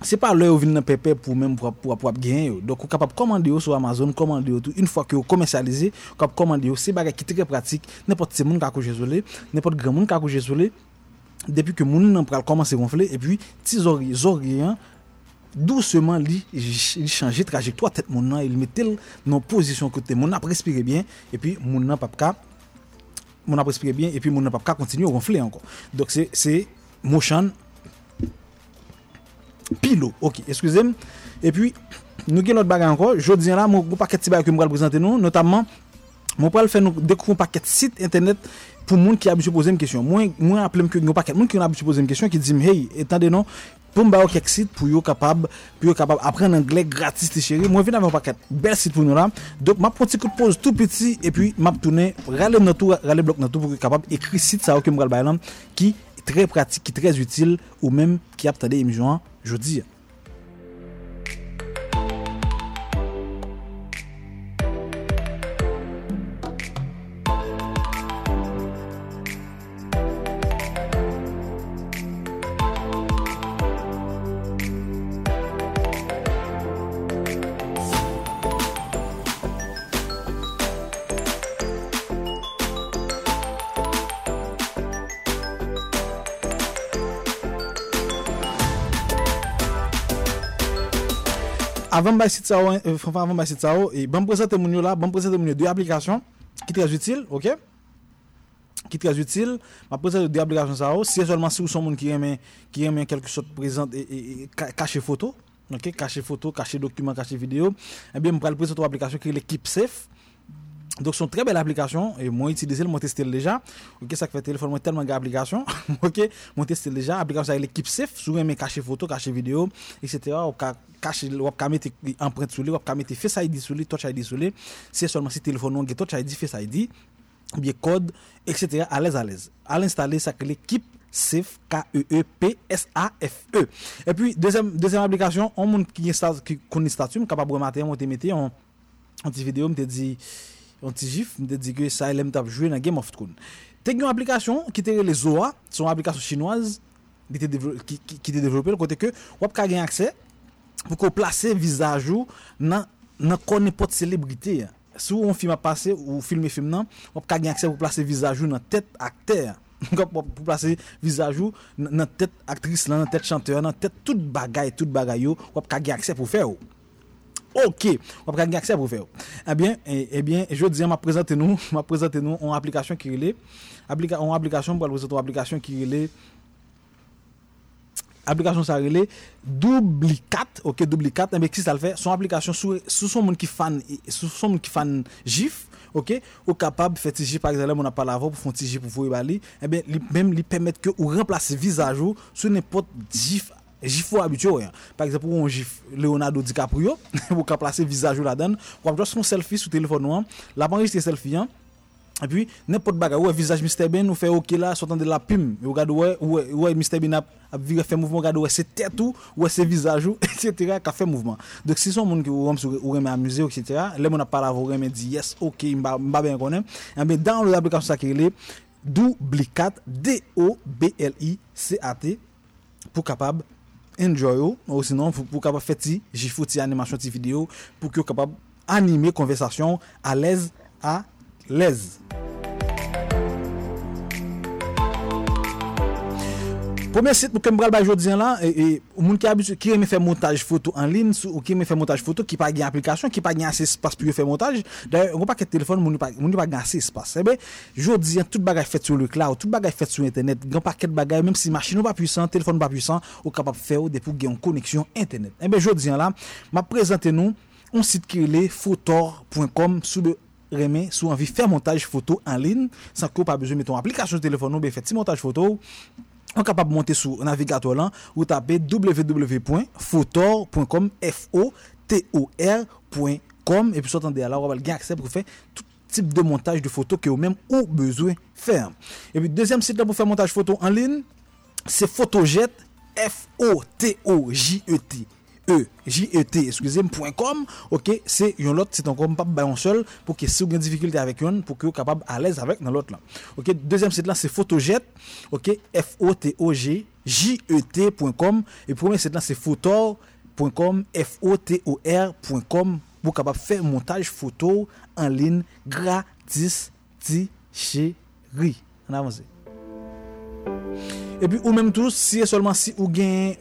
c'est pas l'heure venir dans pépé pour même pour gagner donc capable commander sur Amazon commander tout une fois que commercialiser capable commander c'est bagage qui très pratique n'importe qui monde qui a couché isolé n'importe grand monde qui a couché isolé depuis que monde n'a pas commencé gonfler et puis tis orien doucement il changer trajectoire tête monde il mettait dans position côté monde a respirer bien et puis monde n'a pas cap mon a respiré bien et puis mon n'a pas continuer à gonfler encore donc c'est Motion Pillow OK excusez-moi et puis nous gagne notre bagage encore jodi là mon paquet petit bagage que moi présenter nous notamment mon pas le faire nous découvrir paquet site internet pour monde qui a habitué poser une question moi appelle que nous paquet monde qui a habitué poser une question qui dit hey attendez non pour m'ba quelques sites pour yo capable apprendre anglais gratis chérie moi venir avec paquet bel site pour nous là donc m'a petit coup de pause tout petit et puis m'a tourner râler bloc dans tout pour capable écrire site ça que m'ba balan qui très pratique qui très utile ou même qui a tendé émission aujourd'hui avant de et bon présenter mon là, bon présenter mon deux applications qui très utiles, OK? Qui très utile, ma présenter deux applications ça, c'est seulement si vous sont monde qui aime quelque chose présente et cacher photo, OK? Cacher photo, cacher document, cacher vidéo, eh bien, me pral présenter une application qui est l'équipe safe. Donc c'est une très belle application et moi utilisé, moi testé déjà. OK, ça fait téléphone moi tellement d'applications. OK, moi testé déjà, application avec l'équipe safe, souvent mes cacher photo, cacher vidéo, etc. ou cacher ou mettre empreinte sur lui, ou mettre Face ID sur lui, Touch ID sur lui. C'est seulement si téléphone non Touch ID, Face ID, bien code, etc. à l'aise. À l'installer ça que l'équipe safe KEEPSAFE. Et puis deuxième application, on monde qui installe qui connaît statut, capable remonter on petite vidéo, me dit on petit gif me dit que ça elle t'a jouer dans Game of Thrones. T'as une application qui était les Zoa, son application chinoise qui était développée le côté que on peut gagner accès pour qu'on placer visage ou dans n'importe célébrité. Si on film a passé ou film non, on peut gagner accès pour placer visage ou dans tête acteur. Pour placer visage ou dans tête actrice, dans tête chanteur, dans tête toute bagaille on peut gagner accès pour faire. OK, on va gagner accès pour faire. Eh bien, je dis m'a présenter nous une application qui relève application ça relève Duplicate, OK, Duplicate, mais qu'est-ce que ça le fait? Son application sous son monde qui fan GIF, OK, ou capable faire petit GIF par exemple, on a pas l'avant pour faire petit GIF pour vous évaluer. Eh bien, même lui permettre que ou remplacer visage ou sur n'importe GIF GIF habituel. Par exemple, on GIF Leonardo DiCaprio, vous pouvez placer visage là-dedans, vous pouvez son selfie sur téléphone noir, là pour enregistrer selfie hein. Et puis n'importe bagarre ou visage Mr Ben ou fait OK là, sortant de la pime, vous regardez ouais Mr Ben a viré fait mouvement, regardez ouais c'est tête ou c'est visage ou etc. qui fait mouvement. Donc si son monde qui ou remet amuser etc. là on a pas la vous remet dit yes OK m'ba bien connaître. Et bien dans l'application ça qui est Duplicate Doblicat pour capable enjoy ou sinon pour capable faire ti j'ai foutu animation ti vidéo pour que capable animer conversation à l'aise. Premier site pour que me bral ba jodi là et moun ki habitué qui aime faire montage photo en ligne ou qui aime faire montage photo qui pas gagne application qui pas gagne assez espace pour faire montage d'ailleurs on pas que téléphone moun pas gagne assez espace et ben jodi toute bagaille faite sur le cloud toute bagaille faite sur internet grand paquet de bagaille même si machine pas puissant téléphone pas puissant ou capable faire pour gagne connexion internet et ben jodi là m'a présenter nous un site qui est photor.com sous le remet sous envie faire montage photo en ligne sans que pas besoin mettre application téléphone ou ben faire montage photo on capable de monter sur navigateur là ou taper www.photor.com photor.com et puis sortez là on va gagner accès pour faire tout type de montage de photos que vous même ou besoin faire. Et puis deuxième site là pour faire montage photo en ligne, c'est Photojet photojet.com. OK, c'est un autre site encore pas bayon seul pour que si vous avez des difficultés avec un pour que vous capable à l'aise avec dans l'autre là. OK, deuxième site là c'est Photojet. OK, photojet.com et premier site là c'est photor.com photor.com pour capable faire montage photo en ligne gratis ti chéri. On avance. Et puis ou même tous si et seulement si ou gain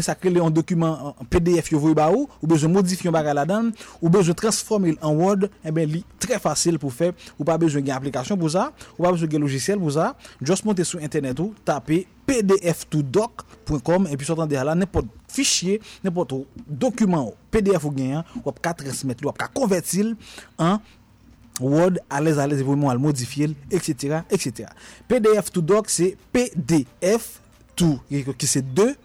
ça crée un document en PDF que vous ba ou besoin modifier un bagage là-dedans ou besoin transformer en Word et ben li très facile pour faire ou pas besoin gain application pour ça ou pas besoin gain logiciel pour ça juste monter sur internet ou taper PDF to doc.com et puis sortant de là n'importe fichier n'importe document PDF ou gain ou pas transmettre ou pas convertir en Word à l'aise évidemment à le modifier etc. PDF to doc c'est PDF to qui c'est 2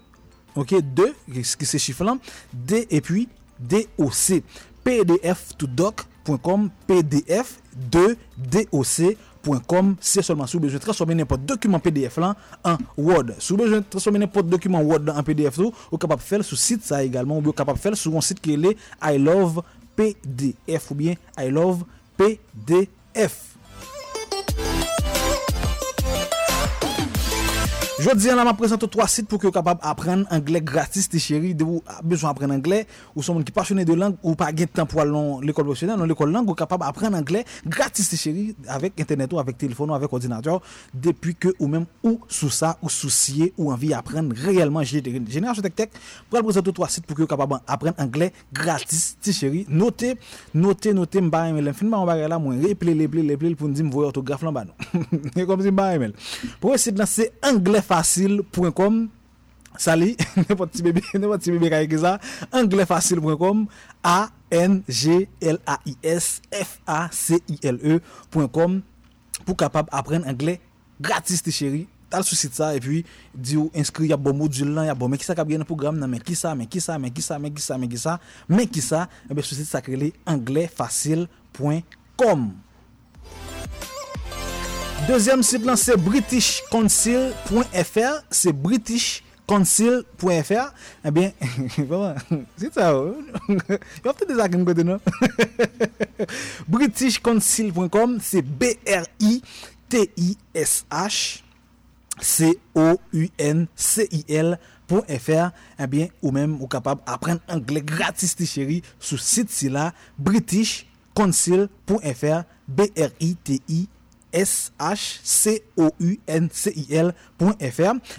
OK 2 qui c'est chiffre D et puis DOC PDF to doc.com PDF 2 DOC.com c'est seulement si vous besoin transformer n'importe document PDF là en Word. Si vous besoin transformer n'importe document Word en PDF tout ou capable faire sur site ça également ou capable faire sur un site qui est I love PDF ou bien I love PDF. Je dis là m'a présente trois sites pour que vous capable apprendre anglais gratis tes chéri de vous besoin apprendre anglais ou sont monde qui passionné de langue ou pas gain temps pour l'école professionnelle dans l'école langue ou capable apprendre anglais gratis tes chéri avec internet ou avec téléphone ou avec ordinateur depuis que ou même ou sous ça ou soucier ou envie apprendre réellement Génération Tech Tech pour présenter trois sites pour que vous capable apprendre anglais gratis tes chéri notez m'ba aimer l'infiniment on va là moi replay pour me dire voir orthographe là bas non comme si m'ba aimer pour site là c'est anglaisfacile.com sali n'importe petit bébé avec ça anglaisfacile.com anglaisfacile.com pour capable apprendre anglais gratis tes chéri t'as sur site ça et puis dit inscrit y a bon module là y a bon mais qui ça qui a bien un programme non mais qui ça et ben sur site ça créé anglaisfacile.com. Deuxième site là c'est britishcouncil.fr, c'est britishcouncil.fr. Eh bien vraiment c'est ça. Vous avez déjà qu'un côté non. britishcouncil.com, c'est B R I T I S H C O U N C I L.fr. Eh bien ou même ou capable apprendre anglais gratis tes chéri sur site ci là britishcouncil.fr britishcouncil.fr.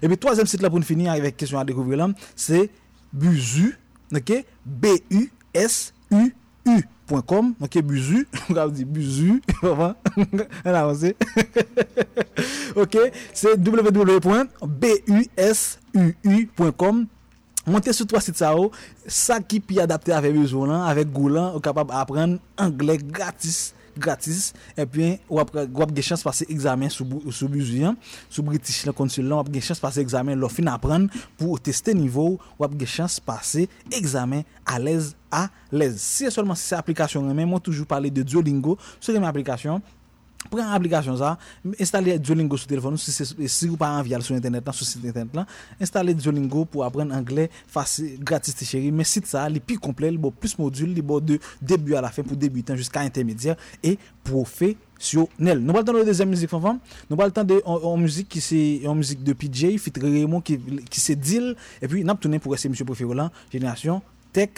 Et puis troisième site là pour nous finir avec question à découvrir là, c'est busu, OK, busuu.com, OK, busu, on va dire busu, avant on avance. OK, c'est www.busuu.com. Montez sur trois sites ça qui peut adapter avec besoin avec Goulan, on capable apprendre anglais gratis et puis ou après ou ap gen chance passer examen sous busuan sous british la consulat ou ap gen chance passer examen leur fin apprendre pour tester niveau ou ap gen chance passer examen à l'aise si seulement si cette application même on toujours parler de Duolingo sur une application. Prends l'application ça, installer Duolingo sur téléphone si vous pas envie sur internet là sur site internet là, installer Duolingo pour apprendre anglais facile gratis tes chéri, mais site ça les plus complet, le plus module, les bon de début à la fin pour débutant jusqu'à intermédiaire et professionnel. Nous va entendre la deuxième musique femme, nous va entendre en musique qui c'est en musique de PJ Fit Raymond qui c'est deal et puis n'a tourner pour essayer monsieur préféré là, Génération Tech.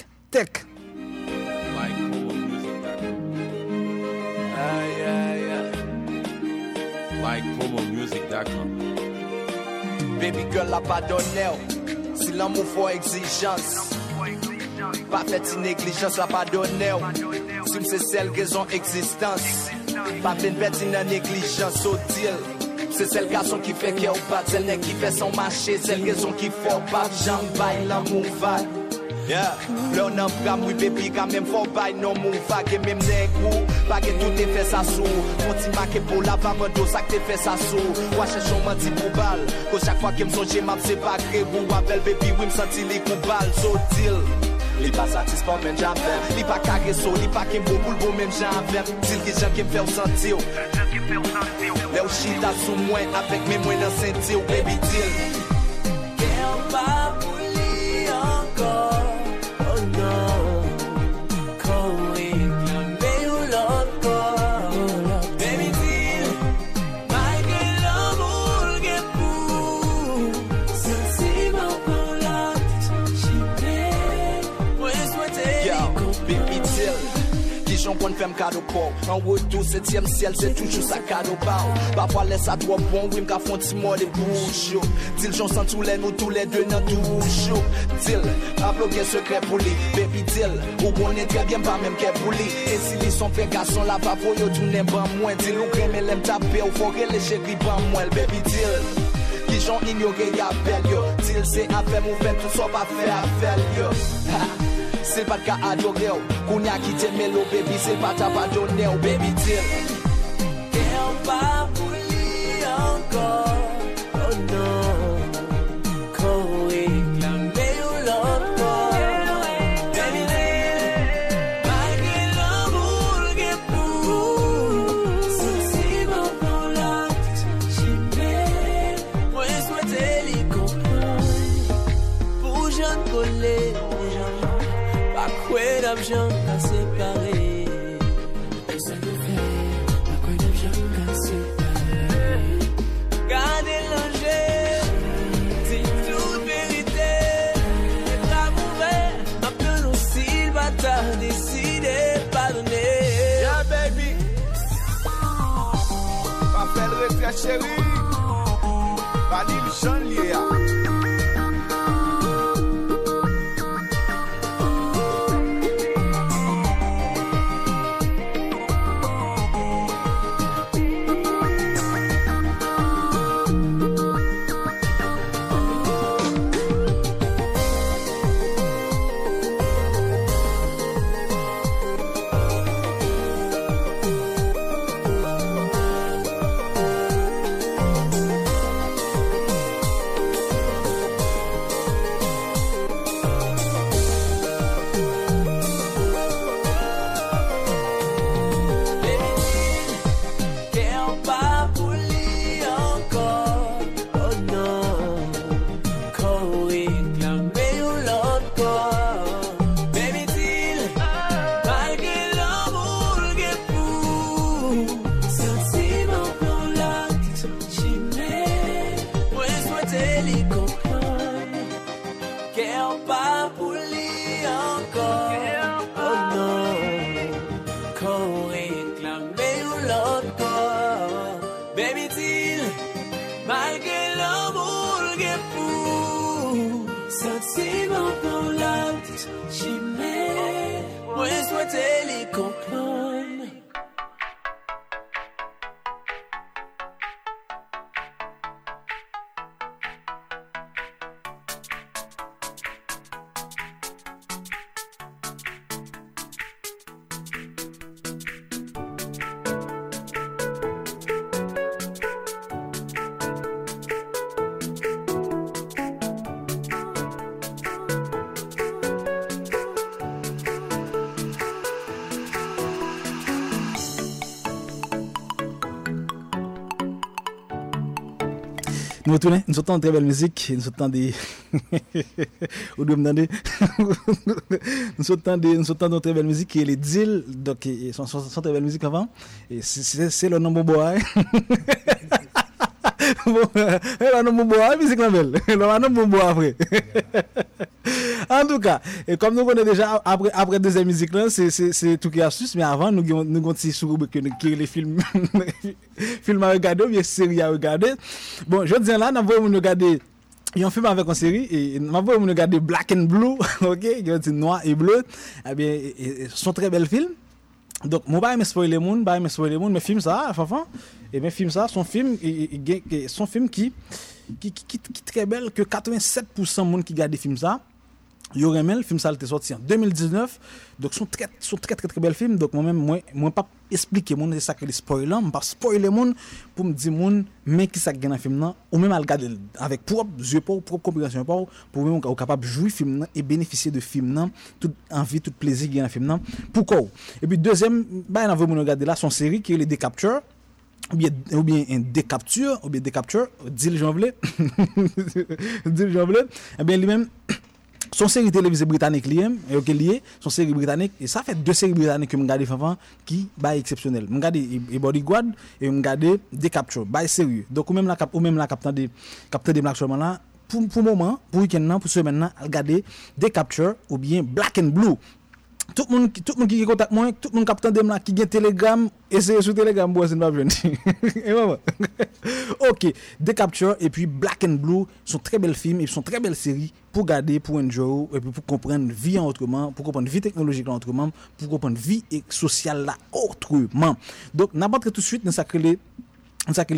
Like promomusic.com. Baby girl a pas d'honneur. Si l'amour faut exigence, pas fait négligence la pas d'honneur. Si c'est celle raison existence, pas pleine bête in négligence au deal. C'est celle garçon qui fait qu'elle ou pas, celle qui fait son marché, celle raison qui faut pas jambe bail l'amour va. Yeah, l'on a pris un bébé qui a même fort bail non mou va que même nèg ou pas que tout est fait ça sous. Mon petit marqué pour la va vendre ça que fait ça sous. Moi cherche mon petit pour balle, que chaque fois que me songe m'a c'est pas gré ou appelle bébé oui me sentir les coups balle so deal. Li pa satisfait men j'avem, li pa kage so, li pa kem bo pou l'bo men j'avem. Dil ki jan kem fè ou santi ou, lè ou chita sou mwen, avèk men mwen nan senti ou, baby deal. Kè ou pa pou li ankor, oh non, kon wè yon mè ou l'ankor, baby deal. Malgré l'amour gen pou, sentimen pou l'autre, j'y j'en prends femme cadeau pour en retour 7e ciel c'est toujours ça cadeau par parfois laisse à trop bon oui me ca font petit mot de bouche dit j'en sens tous les deux dans toujours dit pas bloquer secret pour lui baby deal ou connaît très bien pas même qu'elle pour lui et si ils sont frères garçons là pas pour yo tourner ban moi dit ou crème l'aime taper ou faut que les chéri ban moi baby deal. Qui j'en ignoré y'a belle yo dit c'est affaire mon fait tout ça pas faire yo. C'est pas qu'à adorer, qu'on a quitté Melo, baby, c'est pas ta pardonner, baby, deal. Qu'elle va bouillir encore, oh non, qu'on réclamait ou l'encore, baby, deal. Malgré l'amour qu'elle pour, si bon pour l'acte, j'y mets, moi je souhaitais l'y comprendre, pour j'en coller. Quoi d'abjant à séparer? Ça nous fait, quoi d'abjant à séparer? Gardez l'enjeu. la chérie. Vanille jaune lié. Nous retournons, nous entendons très belle musique, nous entendons des... Vous devez m'entendre. Nous entendons très belle musique et les deals, donc ils sont très belle musique avant. Et c'est le nom bobois. Le nom bobois, musique la belle. Le nom bobois après. En tout cas, et comme nous connaissons déjà après deuxième musique là, c'est tout qui astuce, mais avant nous continuons sur les films à regarder, bien séries à regarder. Bon, je dis là, nous voulons regarder un film avec une série et nous voulons regarder Black and Blue, OK, je dis noir et bleu. Eh bien, sont très belles films. Donc, moi pas me spoiler monde, mais film ça, fanfan, et mes films ça sont films qui très belle que 87% monde qui regarde des films ça. Yoremel, le film ça était sorti en 2019, donc sont très belles films. Donc moi-même moi pas expliquer mon ça que les spoilers, on pas spoiler mon pour me dire mon mais qui ça gagne film là ou même à regarder avec propre yeux propre compréhension pour même au capable jouer film là et bénéficier de film là toute envie tout plaisir gagne film là pourquoi. Et puis deuxième on veut mon regarder là son série qui est les Décapture. Ou bien un Décapture ou bien Décapture dis le janvier et bien lui-même son série télévisée britannique et ça fait deux séries britanniques que m'gardé avant qui bah exceptionnel m'gardé et Bodyguard et m'gardé Décapture bah sérieux donc ou même la capitaine des Black Shoreman là pour moment pour week-end là pour semaine là regarder Décapture ou bien Black and Blue. Tout le monde qui contacte moi, tout le monde captant de moi qui gagne Telegram, essayez sur Telegram pour essayer de me faire. OK, Décapture et puis Black and Blue sont très belles films, ils sont très belles séries pour garder, pour enjoy et puis pour comprendre vie autrement, pour comprendre vie technologique autrement, pour comprendre vie sociale là autrement. Donc n'importe tout de suite, on s'accélère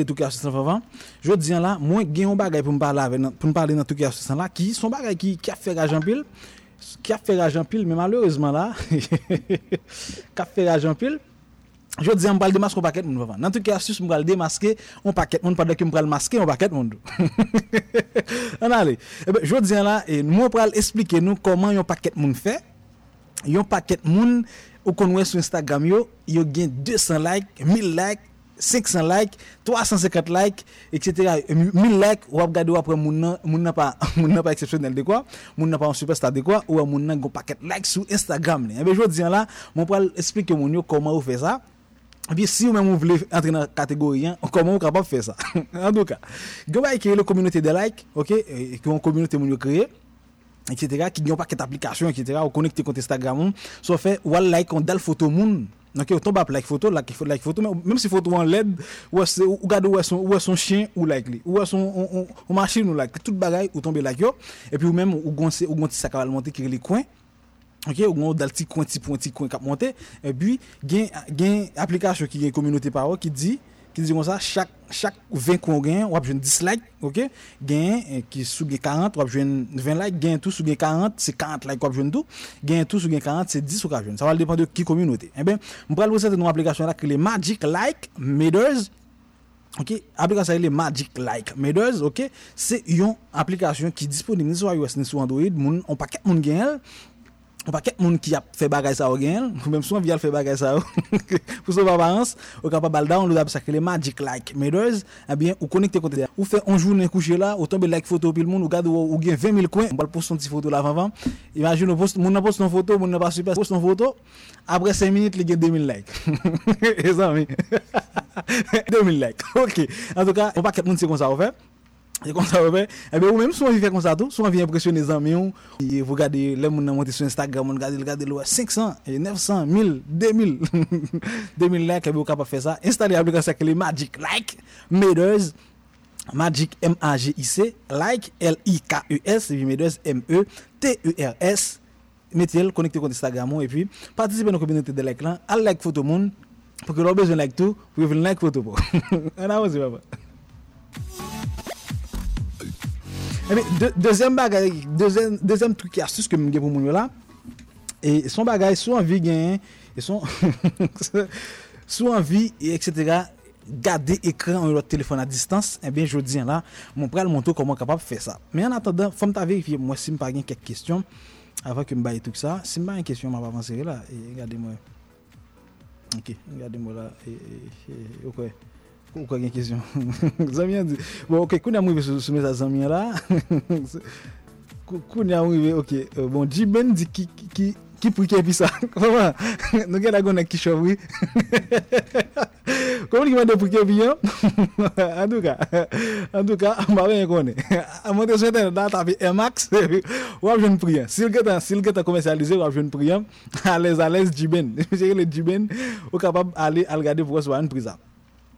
tout cas sur avant. Je dis là, moi gagne un bagage pour me parler dans tout cas sur là qui sont bagage qui a fait argent pile. Qui a fait l'argent pile, mais malheureusement là, je dis on parle de masque au paquet mon papa. Dans tout cas astuce on parle démasquer on paquet mon pendant que on parle masquer on paquet mon. On allez. Eh ben je dis là et nous on parle expliquer nous comment un paquet mon fait. Un paquet mon ou qu'on voit sur Instagram yo gagne 200 likes, 1000 likes, 500 likes, 350 likes, etc. 1000 likes, ou ap gade ou après moun nan pas exceptionnel de quoi, moun nan pas un superstar de quoi, ou moun nan gon paquet likes sur Instagram. Et bien, je dis là, mon pral explique moun yo comment ou fait ça. Et bien, si ou même ou voulez entrer dans la catégorie, comment ou capable faire ça. En tout cas, vous avez créé la communauté de likes, ok, et que une communauté moun yo créé, etc., qui gon paquet application, etc., ou connecté contre Instagram, soit fait, ou al like, on dal photo moun. Donc on tombe like photo, like photo, même si photo en LED, ou regarde où est son chien ou like lui, où est son machine ou like toute bagaille ou tombe like yo, et puis ou même ou goncer ou gonti ça va monter qui les coins. OK, ou gon dans petit coin cap monter, et puis gain application qui gain communauté par qui dit comme ça chaque 20 qu'on gagne, on a besoin de 10 likes, OK? Gain qui sous 40, on a besoin de 20 likes, gain tout sous 40, c'est 40 likes, on a besoin de tout. Gain tout sous 40, c'est 10 ou 40. Ça va dépendre de qui communauté. Eh ben, on va lancer une application là qui les Magic Like Makers. OK, application les Magic Like Makers, OK? C'est une application qui est disponible sur iOS ni sur Android, moun on paquet moun gagne. On pas quelqu'un monde qui a fait bagage ça gain ou même souvent via fait bagage ça pour son balance ou capable download app ça que les Magic Like Makers eh bien ou connecter côté ou fait un jour coucher là ou tomber like photo puis le monde ou garde ou gain 20 000 coins on parle pour son petit photo là avant imagine on poste mon poste une photo mon pas super poste une photo après 5 minutes il gagne 2000 likes les amis 2000 likes OK en tout cas on pas quelqu'un monde c'est comme ça on fait. Et comme ça, eh bien, ou même si on vient comme ça, tout, si on vient impressionner les amis, et vous regardez, les gens montent sur Instagram, on regarde, 500, 900, 1000, 2000, 2000 likes, et vous capable faire ça. Installez l'application qui est Magic Like Makers, Magic M-A-G-I-C, Like L-I-K-E-S, et puis Makers M-E-T-E-R-S, mettez-le, connectez contre Instagram, et puis participez à la communauté de like là, à like photo monde, pour que vous avez besoin de like tout, vous pouvez like photo. On a aussi, papa. Eh bien, deuxième bagage, deuxième truc et astuce que m'gagne pour mon là et son bagage soit envie gagne et son soit envie et etc. garder écran ou téléphone à distance eh bien jodi là mon pral montre comment capable faire ça mais en attendant faut me vérifier moi si me pas gagne quelques questions avant que me bailler tout ça si me pas une question m'a pas avancer là et regardez-moi OK regardez-moi là et OK ou quoi une question. Zamien dit bon OK, qu'on a arrivé sur mes amis là. Qu'on a arrivé OK, bon Jiben dit qui pour qui ça. Comment nous gars là qui chauve. Comment il m'a dit pour qui bien. En tout cas, on va rien connait. À monter sur internet là t'as Air Max ou à jeune prier. Si le gars t'a commercialisé ou à jeune prier, à l'aise Jiben. Monsieur le Jiben ou capable aller regarder pour voir une prise.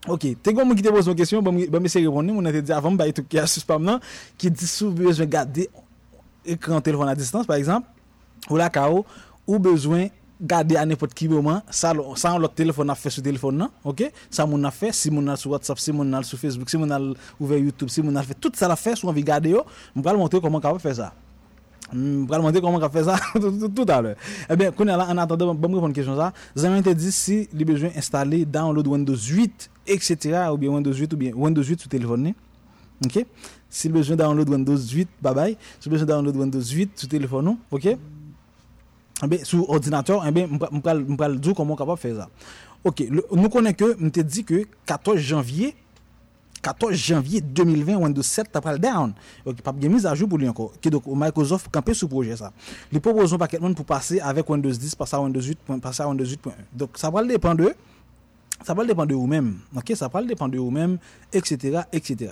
OK, t'es comme qui te pose une question, ben me sérieux répondre, on a dit avant bah tout qui a suspam non, qui dit sous besoin garder écran téléphone à distance par exemple, ou la KO ou besoin garder à n'importe qui moment, ça l'autre téléphone a fait sur téléphone non, OK? Ça mon a fait, si mon a sur WhatsApp, si mon a sur Facebook, si mon a ouvert YouTube, si mon a fait tout ça la fait, on veut garder yo, on va montrer comment capable faire ça. On va montrer comment capable faire ça tout à l'heure. Eh bien, qu'on a là en attendant bon répondre question ça, Zami te dit si il besoin installer download Windows 8 etc. ou bien Windows 8 sur téléphone. OK? Si besoin download Windows 8, bye bye. Si besoin download Windows 8 sur téléphone, OK? Eh bien sur ordinateur, eh bien on parle dire comment capable faire ça. OK, nous connaît que on te dit que 14 janvier 2020 Windows 7 t'a pral down. OK, pas bien mise à jour pour lui encore. Qui donc Microsoft camper sur projet ça. Lui propose un paquet monde pour passer avec Windows 10 passer à Windows 8, passer à Windows 8.1. Donc ça va dépendre de vous-même, OK? Ça va dépendre de vous-même, etc.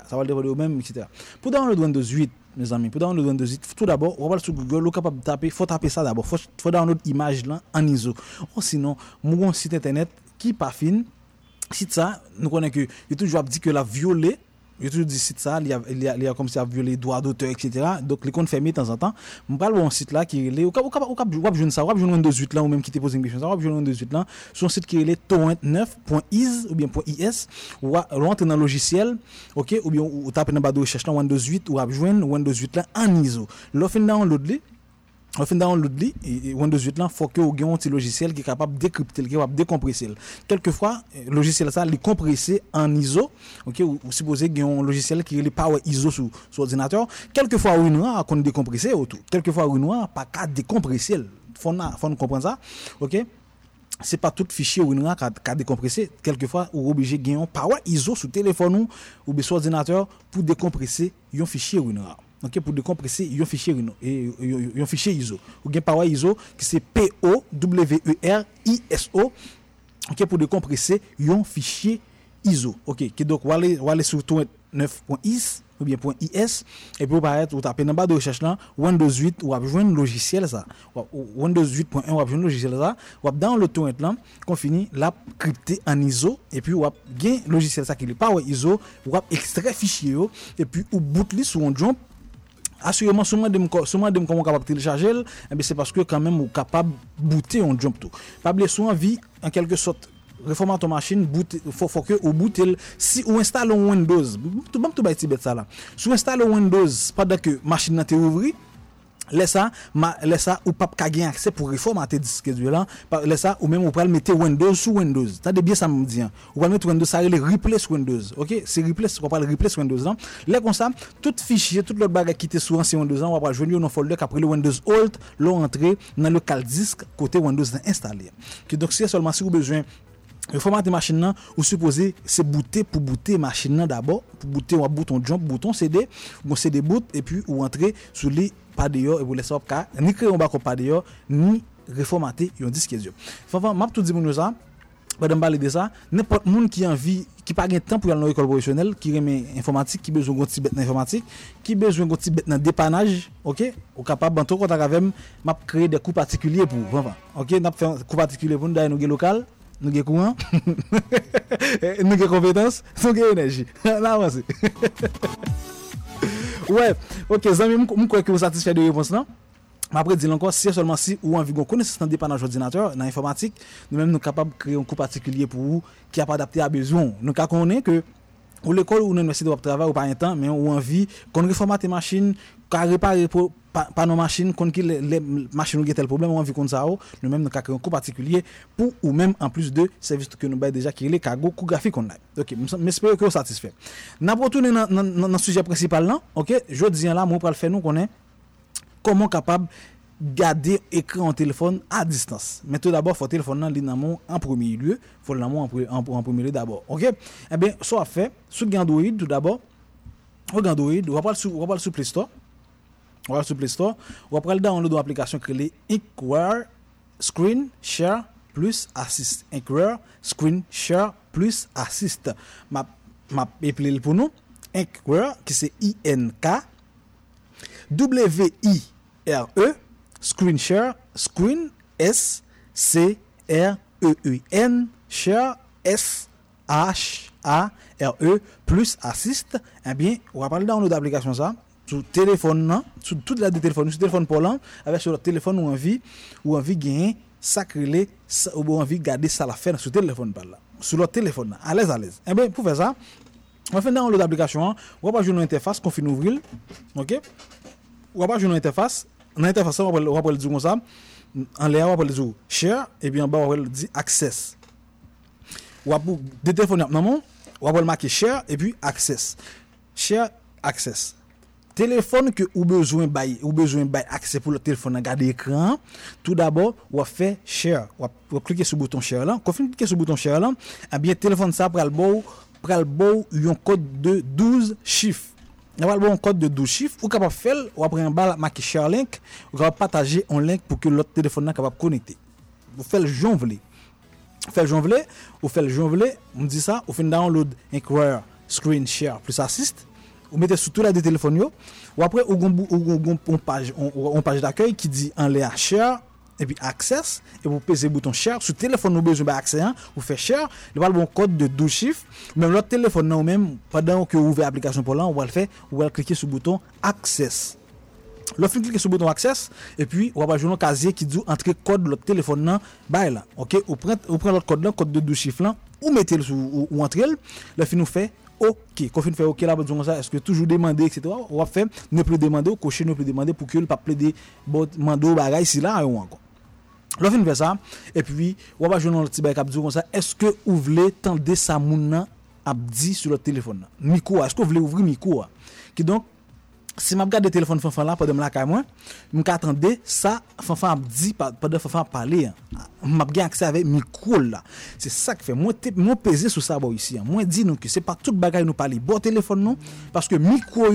Ça va dépendre de vous-même, etc. Pour download Windows 8, mes amis, tout d'abord, on va sur Google, on est capable de taper, faut taper ça d'abord, faut download image là en ISO. Ou sinon, mon site internet qui pas fin, site ça, nous connaît que il toujours dit que la violer, il toujours dit site ça, il y a comme ça violer droit d'auteur, etc. Donc les comptes fermés de temps en temps. On parle bon site là qui est au cap je ne sais pas Windows 8 là ou même qui te pose une question ça, je Windows 8 là, son site qui est torrent9.is ou bien .is ou rentre dans logiciel, OK ou bien ou tape dans barre de recherche là Windows 8 ou rejoindre Windows 8 là en ISO. L'offre download li en fin download li et Windows 8 là faut que on gagne un petit logiciel qui est capable décrypter, qui est capable décompresser. Quelquefois logiciel ça les compresser en ISO, OK ou supposé gagne un logiciel qui est le Power ISO sur ordinateur. Quelquefois ou noir qu'on décompresser ou tout. Quelquefois ou noir pas qu'à décompresser. Faut comprendre ça. OK? C'est pas tout fichier ou noir qu'à décompresser. Quelquefois ou obligé gagne un Power ISO sur téléphone ou sur ordinateur pour décompresser un fichier ou noir. OK pour décompresser un fichier ISO ou bien Power ISO qui c'est P O W E R I S O OK pour décompresser un fichier ISO OK qui donc on aller sur torrent9.is ou bien .is et puis vous paraître vous tapez dans barre de recherche là Windows 8 ou avez joindre logiciel ça Windows 8.1 ou avez joindre logiciel ça ou dans le torrent là qu'on finit l'app crypté en ISO et puis ou avez gain logiciel ça qui est Power ISO ou avez extrait fichier et puis ou bootli sur un jump assurément seulement de comment capable télécharger mais c'est parce que quand même vous capable booter un jump tout pas blesser envie en quelque sorte reformat ton machine boot faut que au boot si ou installe Windows tout ba ti bête ça là si installe Windows pendant que machine n'a t'est ouvri laisse ça ou pas ka gain accès pour reformater disque dur là laisse ça ou même ou pas mettre Windows sur Windows t'as bien ça me dit ou pas mettre Windows ça le replace Windows OK c'est replace on va le replace Windows là là comme ça tout fichier toute l'autre bagarre qui était sur ancien Windows là on va joindre dans folder qu'après le Windows Alt l'ont rentré dans le local disque côté Windows installé que donc c'est seulement si vous besoin le format de machine là ou supposé c'est booter pour booter machine là d'abord pour booter ou bouton jump bouton CD bon CD boot et puis ou entrer sur les pas dehors et vous laissez pas ni créer un backup pas dehors ni reformater un disque dur. Enfin m'a tout dit mon ça pendant parler de ça n'importe monde qui envie qui pas gain temps pour aller dans l'école professionnelle qui remet informatique qui besoin d'un petit bête informatique qui besoin d'un petit bête dans dépannage OK ou capable en tout contact avec m'a créer des cours particuliers pour enfin OK n'a fait cours particulier pour nous dans nos local nous gain courant nous gain compétence nous gain énergie là avance ouais OK zami me crois que vous satisfait de réponse là après dire encore si seulement si ou envie gon connaissance dans dépannage ordinateur dans informatique nous même nous capable créer un cours particulier pour vous qui a pas adapté à besoin nous ca connaît que ou l'école ou l'université doit travailler ou pas un temps mais ou envie qu'on reformater machine qu'on réparer pour pas nos machines qu'on qui les machines ont tel problème on envie qu'on ça nous même nous ca créer un cours particulier pour ou même en plus de service que nous bail déjà qui les cargo cours graphique on a OK j'espère que vous satisfait n'a retourner dans sujet principal là OK jodi là moi pour le faire nous connaît comment capable garder écran téléphone à distance. Mais tout d'abord, faut téléphone dans l'inamon en premier lieu, faut l'amour en premier lieu d'abord. OK? Eh bien, ça a fait sur Android tout d'abord. Sur Android, on va parler sur Play Store. On va sur Play Store, on va prendre download de l'application créée Inkwire Screen Share Plus Assist. Inkwire Screen Share Plus Assist. M'a appelé pour nous Inkwire qui c'est I N K W I R E Screen Share, Screen S C R E E N Share S H A R E plus Assist. Eh bien, on va parler dans notre application ça sur téléphone là, sur toute la téléphone, sur téléphone parlant, avec sur le téléphone ou envie gagner sacré ou envie garder ça la faire sur téléphone par là. Sur le téléphone là, à l'aise. Eh bien, pour faire ça, on va faire dans notre application, on va pas jouer une interface qu'on finit ouvrir. OK? On va pas jouer une interface. Dans l'interface, on va parler du comme ça. En l'air, on va parler du share et puis en bas, on va dire access. On va pour des téléphones normalement, on va marquer share et puis access. Share access. Téléphone que ou besoin bail accès pour le téléphone à garder écran. Tout d'abord, on va faire share. On va cliquer sur le bouton share là. Quand on clique sur le bouton share là, eh bien téléphone ça prend le beau un code de 12 chiffres. On va le bon code de 12 chiffres ou capable faire ou après en bas marquer share link ou capable partager un lien pour que l'autre téléphone là capable connecter. Vous faites jonvler, on dit ça, on fait download Inkwire Screen Share Plus Assist, on mettez sur tous les deux téléphones yo ou après on page d'accueil qui dit en l'air share et puis access et vous pesez bouton share sur téléphone ou besoin d'accès hein vous fait share le va bon code de 12 chiffres même l'autre téléphone là ou même pendant que vous ouvrez application pour là on va le faire on va cliquer sur bouton access le fin cliquer sur bouton access et puis on va joindre casier qui dit entrer code l'autre téléphone là bail là OK on prend l'autre code là code de 12 chiffres là ou mettez le ou entrer le fin nous fait OK quand fin fait OK là besoin ça est-ce que toujours demander etc. on va faire ne plus demander cocher ne plus demander pour que le pas plaider mando bagaille si là encore l'on fin faire ça et puis on va joindre le petit bail cap dit comme ça est-ce que vous voulez tendre ça moun nan a dit sur le téléphone micro est-ce que vous voulez ouvrir micro qui donc si m'a regarder téléphone fanfan là pendant la caille moi m'attendais ça fanfan a dit pendant fanfan parler m'a gain accès avec micro là c'est ça qui fait moi peser sur ça ici moi dit nous que c'est pas toute bagaille nous parler bon téléphone non parce que micro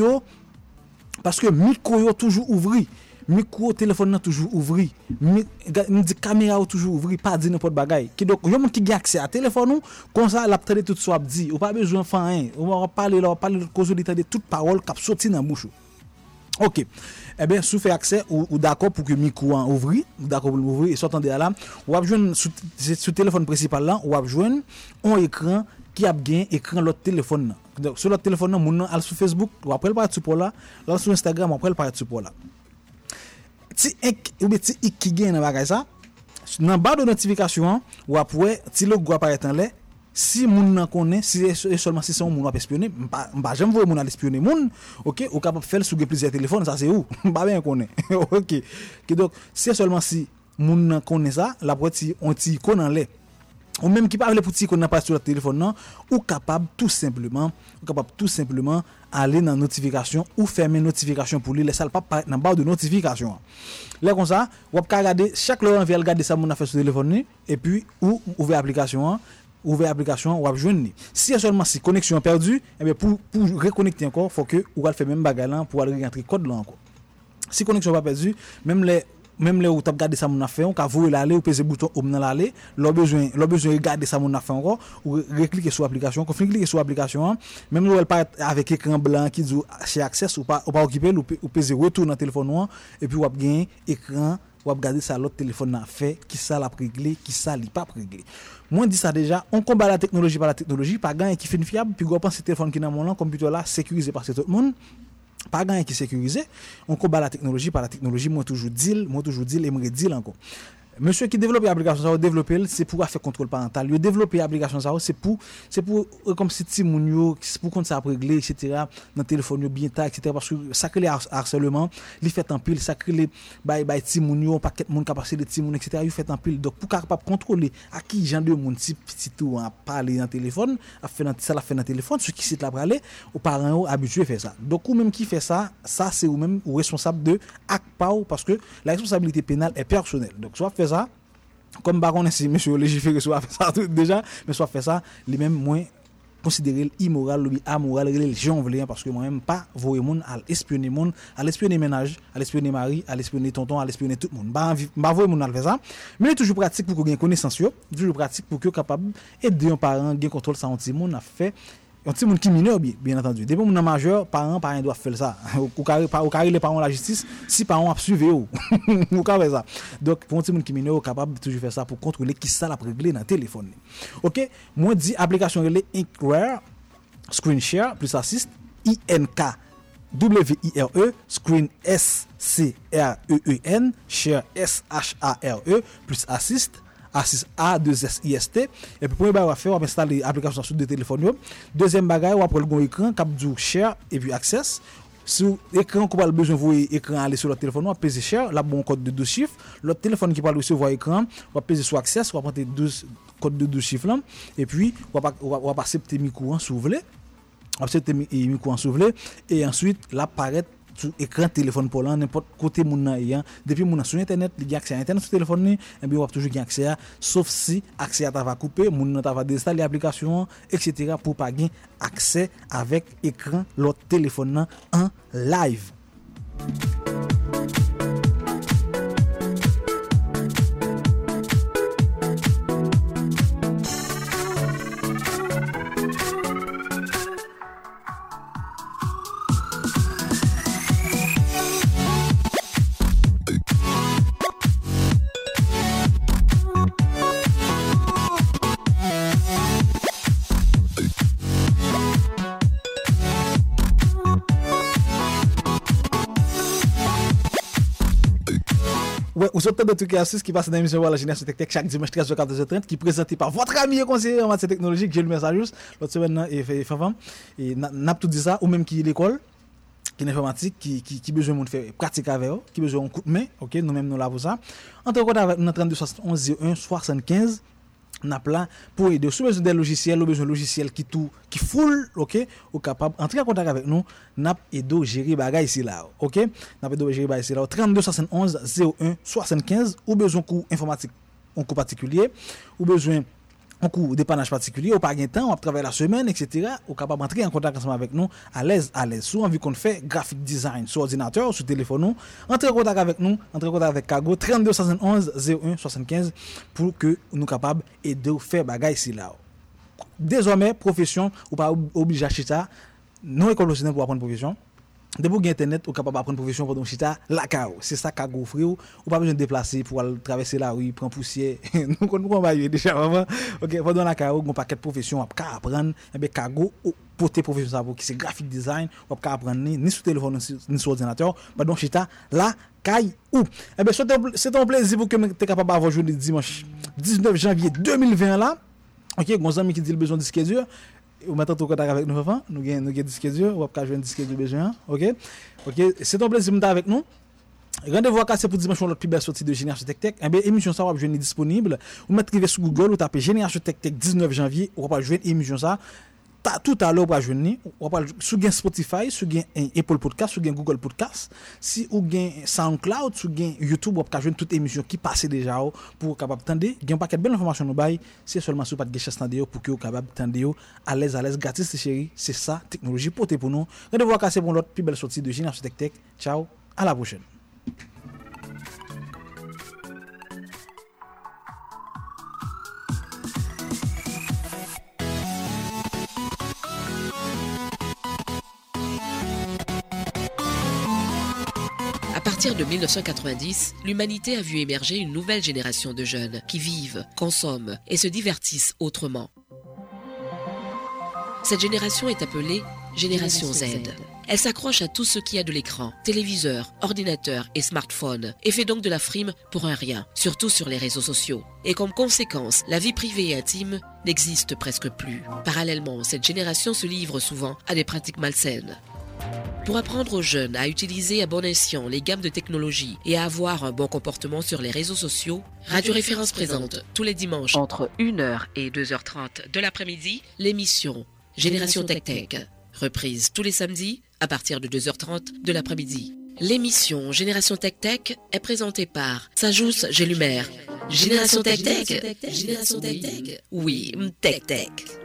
yo toujours ouvri micro téléphone n'a toujours ouvri, caméra toujours ouvri, pas dire n'importe bagaille. Qui donc yo qui a accès à téléphone nous comme ça l'a traiter tout soit dit, ou pas besoin faire rien, on va parler là, on parler cause de toute parole qui sorti dans bouche. OK. Eh bien, si vous faites accès ou d'accord pour que micro en ouvri, ou d'accord pour l'ouvrir et s'entendez là, ou va joindre sur téléphone principal là, ou va joindre un écran qui a bien écran l'autre téléphone. Donc sur l'autre téléphone là, mon nom sur Facebook, ou après le parti sur pour là, là sur Instagram, après le parti sur pour là. Si ou bien si qui gagne dans bagage ça, dans barre de notification ou après si le logo apparaît en l'air, si moun nan connaît, si seulement si son moun a espionné, m'pa jamais voir moun a espionner moun, OK, ou capable faire sur plusieurs téléphones, ça c'est où, m'pa bien connaît. OK. Que donc si seulement si moun nan connaît ça, la petite on ti icône en l'air. Ou même qui parle pour ti icône n'a pas sur le téléphone non, ou capable tout simplement aller dans notification ou fermer notification pour lui laisser le pas dans barre de notification. Là comme ça, ou peut regarder chaque l'heure on vient regarder ça moun a fait sur téléphone ni et puis ou ouvrir application ou va joindre. Si seulement si connexion perdue, eh bien pour reconnecter encore, faut que ou va faire même bagarre là pour aller rentrer code là encore. Si connexion pas perdue, même les ou t'a regarder ça mon affaire, on ca voir l'aller ou peser bouton homme dans l'aller, l'ont besoin regarder ça mon affaire encore ou recliquer sur application, même l'ou elle pas avec écran blanc qui dit chez accès ou pas occuper ou peser retour dans téléphone noir et puis ou va gagner écran ou regarder ça l'autre téléphone n'a fait qui ça l'a réglé qui ça l'a pas réglé. Moi dit ça déjà, on combat la technologie par la technologie, pas gagne qui fait fiable puis on pense téléphone qui dans mon lan computer là sécurisé parce que tout le monde pas gagne qui sécurisé, on combat la technologie par la technologie, moi toujours deal et me redil encore. Monsieur qui développe l'application ça développer c'est pour faire contrôle parental. Il développer l'application ça c'est pour comme si ti moun yo pour compte ça régler etc. dans téléphone yo bien tard etc. parce que ça crée harcèlement, il fait en pile, ça crée bye ti moun yo paquet moun capacité de ti moun etc. il fait en pile. Donc pour capable contrôler à qui gens de moun type petit tout en parler dans téléphone, à faire dans ça la faire dans téléphone, ceux qui c'est là parler aux parents habitués faire ça. Donc ou même qui fait ça c'est ou même responsable de acte parce que la responsabilité pénale est personnelle. Donc soit faire ça comme baron ainsi monsieur légiférer soit faire ça tout déjà mais soit faire ça les mêmes moins considérer immoral ou amoral religion voulant parce que moi même pas voir monde à espionner monde à espionner ménage à espionner mari à espionner tonton à espionner tout le monde pas voir monde à faire ça mais toujours pratique pour que gain connaissance yo toujours pratique pour que capable aider un parent gain contrôle ça petit monde à faire un petit monde qui mineur bien entendu depuis mon majeur parents doivent faire ça ou carré les parents la justice si parents a suivi ou carré ça donc pour un petit monde qui mineur capable toujours faire ça pour contrôler qui ça la régler dans téléphone. OK, moi dit application relé Inkwire Screen Share Plus Assist INKWIRE Screen SCREEN Share SHARE Plus Assist A2SIST et puis premier bagage faire on installer l'application sur le téléphone. Deuxième bagage on prend le bon écran cap du share et puis access sur écran qu'on a besoin voir écran aller sur le téléphone on pèse share la bon code de 12 chiffres l'autre téléphone qui parle recevoir écran on pèse sur access on prend 12 code de 12 chiffres là et puis on va passer petit micro en souvelé et ensuite l'apparaît sur écran téléphone pour n'importe côté mon ayant depuis mon sur internet il y a accès à internet sur téléphone ni et bien on toujours gain accès à, sauf si accès à ta va couper mon ta va désinstaller l'application etc. pour pas gain accès avec écran l'autre téléphone en live. Ouais, vous sortez de tout cas qui passe dans l'émission de la Génération Tech Tech chaque dimanche 13h14h30 qui est présenté par votre ami et conseiller en matière technologique Gélumer Sajous l'autre semaine et Fafam et n'a tout dit ça ou même qui est l'école qui est informatique qui besoin monde faire pratique avec eux qui besoin un coup de main. OK, nous même nous là pour ça en tout cas avec nous 32 71 01 75. On a plein pour aider sous besoin des logiciels, qui full, OK, ou capable entrer en contact avec nous, n'a aider gérer bagay ici là, OK, n'a aider gérer bagay ici là 32 71 01 75 ou besoin cours informatique en cours particulier ou besoin un coup dépannage particulier, au pas gain temps, on travaille la semaine, etc. On capable entrer en contact ensemble avec nous à l'aise. Sous envie qu'on fait graphic design sur ordinateur, sur téléphone nous, entrer en contact avec nous, entrer en contact avec Kago 32 71 01 75 pour que nous capable aider faire bagaille ici là. Désormais profession ou pas obligé acheter ça, non école professionnelle pour apprendre profession. Debout internet ou capable apprendre profession pendant chita la cao, c'est ça qu'a offrir ou pas besoin de déplacer pour aller traverser la rue, prendre poussière. Nous on va y déjà maman. OK, pendant la cao, on paquet profession à apprendre, et ben Kago porter profession ça pour qui c'est graphic design, on peut apprendre ni sur téléphone ni sur ordinateur, pendant chita la caille ou. Et ben c'est un plaisir pour que vous êtes capable avoir journée dimanche 19 janvier 2020 là. OK, mon ami qui dit le besoin de disque dur. On m'attend tout contact avec nous enfants, nous gain disque dur, on va pas jouer un disque dur besoin, OK, c'est un plaisir d'être avec nous. Rendez-vous à casser pour dimanche notre plus belle sortie de Génération Tech Tech. Eh bien émission ça va jouer disponible, ou mettre sur Google ou taper Génération Tech Tech 19 janvier, on va jouer émission ça. Tout à l'heure pour joindre, on parle sur gain Spotify, sur gain Apple Podcast, sur gain Google Podcast, si ou gain SoundCloud, sur gain YouTube, on peut joindre toute émission qui passait déjà pour capable tendre, gain paquet belle information nous bail, c'est seulement sur pas de chance tendre pour que capable tendre à l'aise gratis chérie, c'est ça technologie portée pour nous. Rendez-vous à casser pour l'autre plus belle sortie de Génération Tech Tech. Ciao, à la prochaine. À partir de 1990, l'humanité a vu émerger une nouvelle génération de jeunes qui vivent, consomment et se divertissent autrement. Cette génération est appelée Génération Z. Elle s'accroche à tout ce qui a de l'écran, téléviseur, ordinateur et smartphone et fait donc de la frime pour un rien, surtout sur les réseaux sociaux. Et comme conséquence, la vie privée et intime n'existe presque plus. Parallèlement, cette génération se livre souvent à des pratiques malsaines. Pour apprendre aux jeunes à utiliser à bon escient les gammes de technologies et à avoir un bon comportement sur les réseaux sociaux, Radio Référence présente tous les dimanches entre 1h et 2h30 de l'après-midi l'émission Génération Tech Tech, reprise tous les samedis à partir de 2h30 de l'après-midi. L'émission Génération Tech Tech est présentée par Sajous Gélumer. Génération Tech Tech. Génération Tech Tech. Oui, Tech Tech.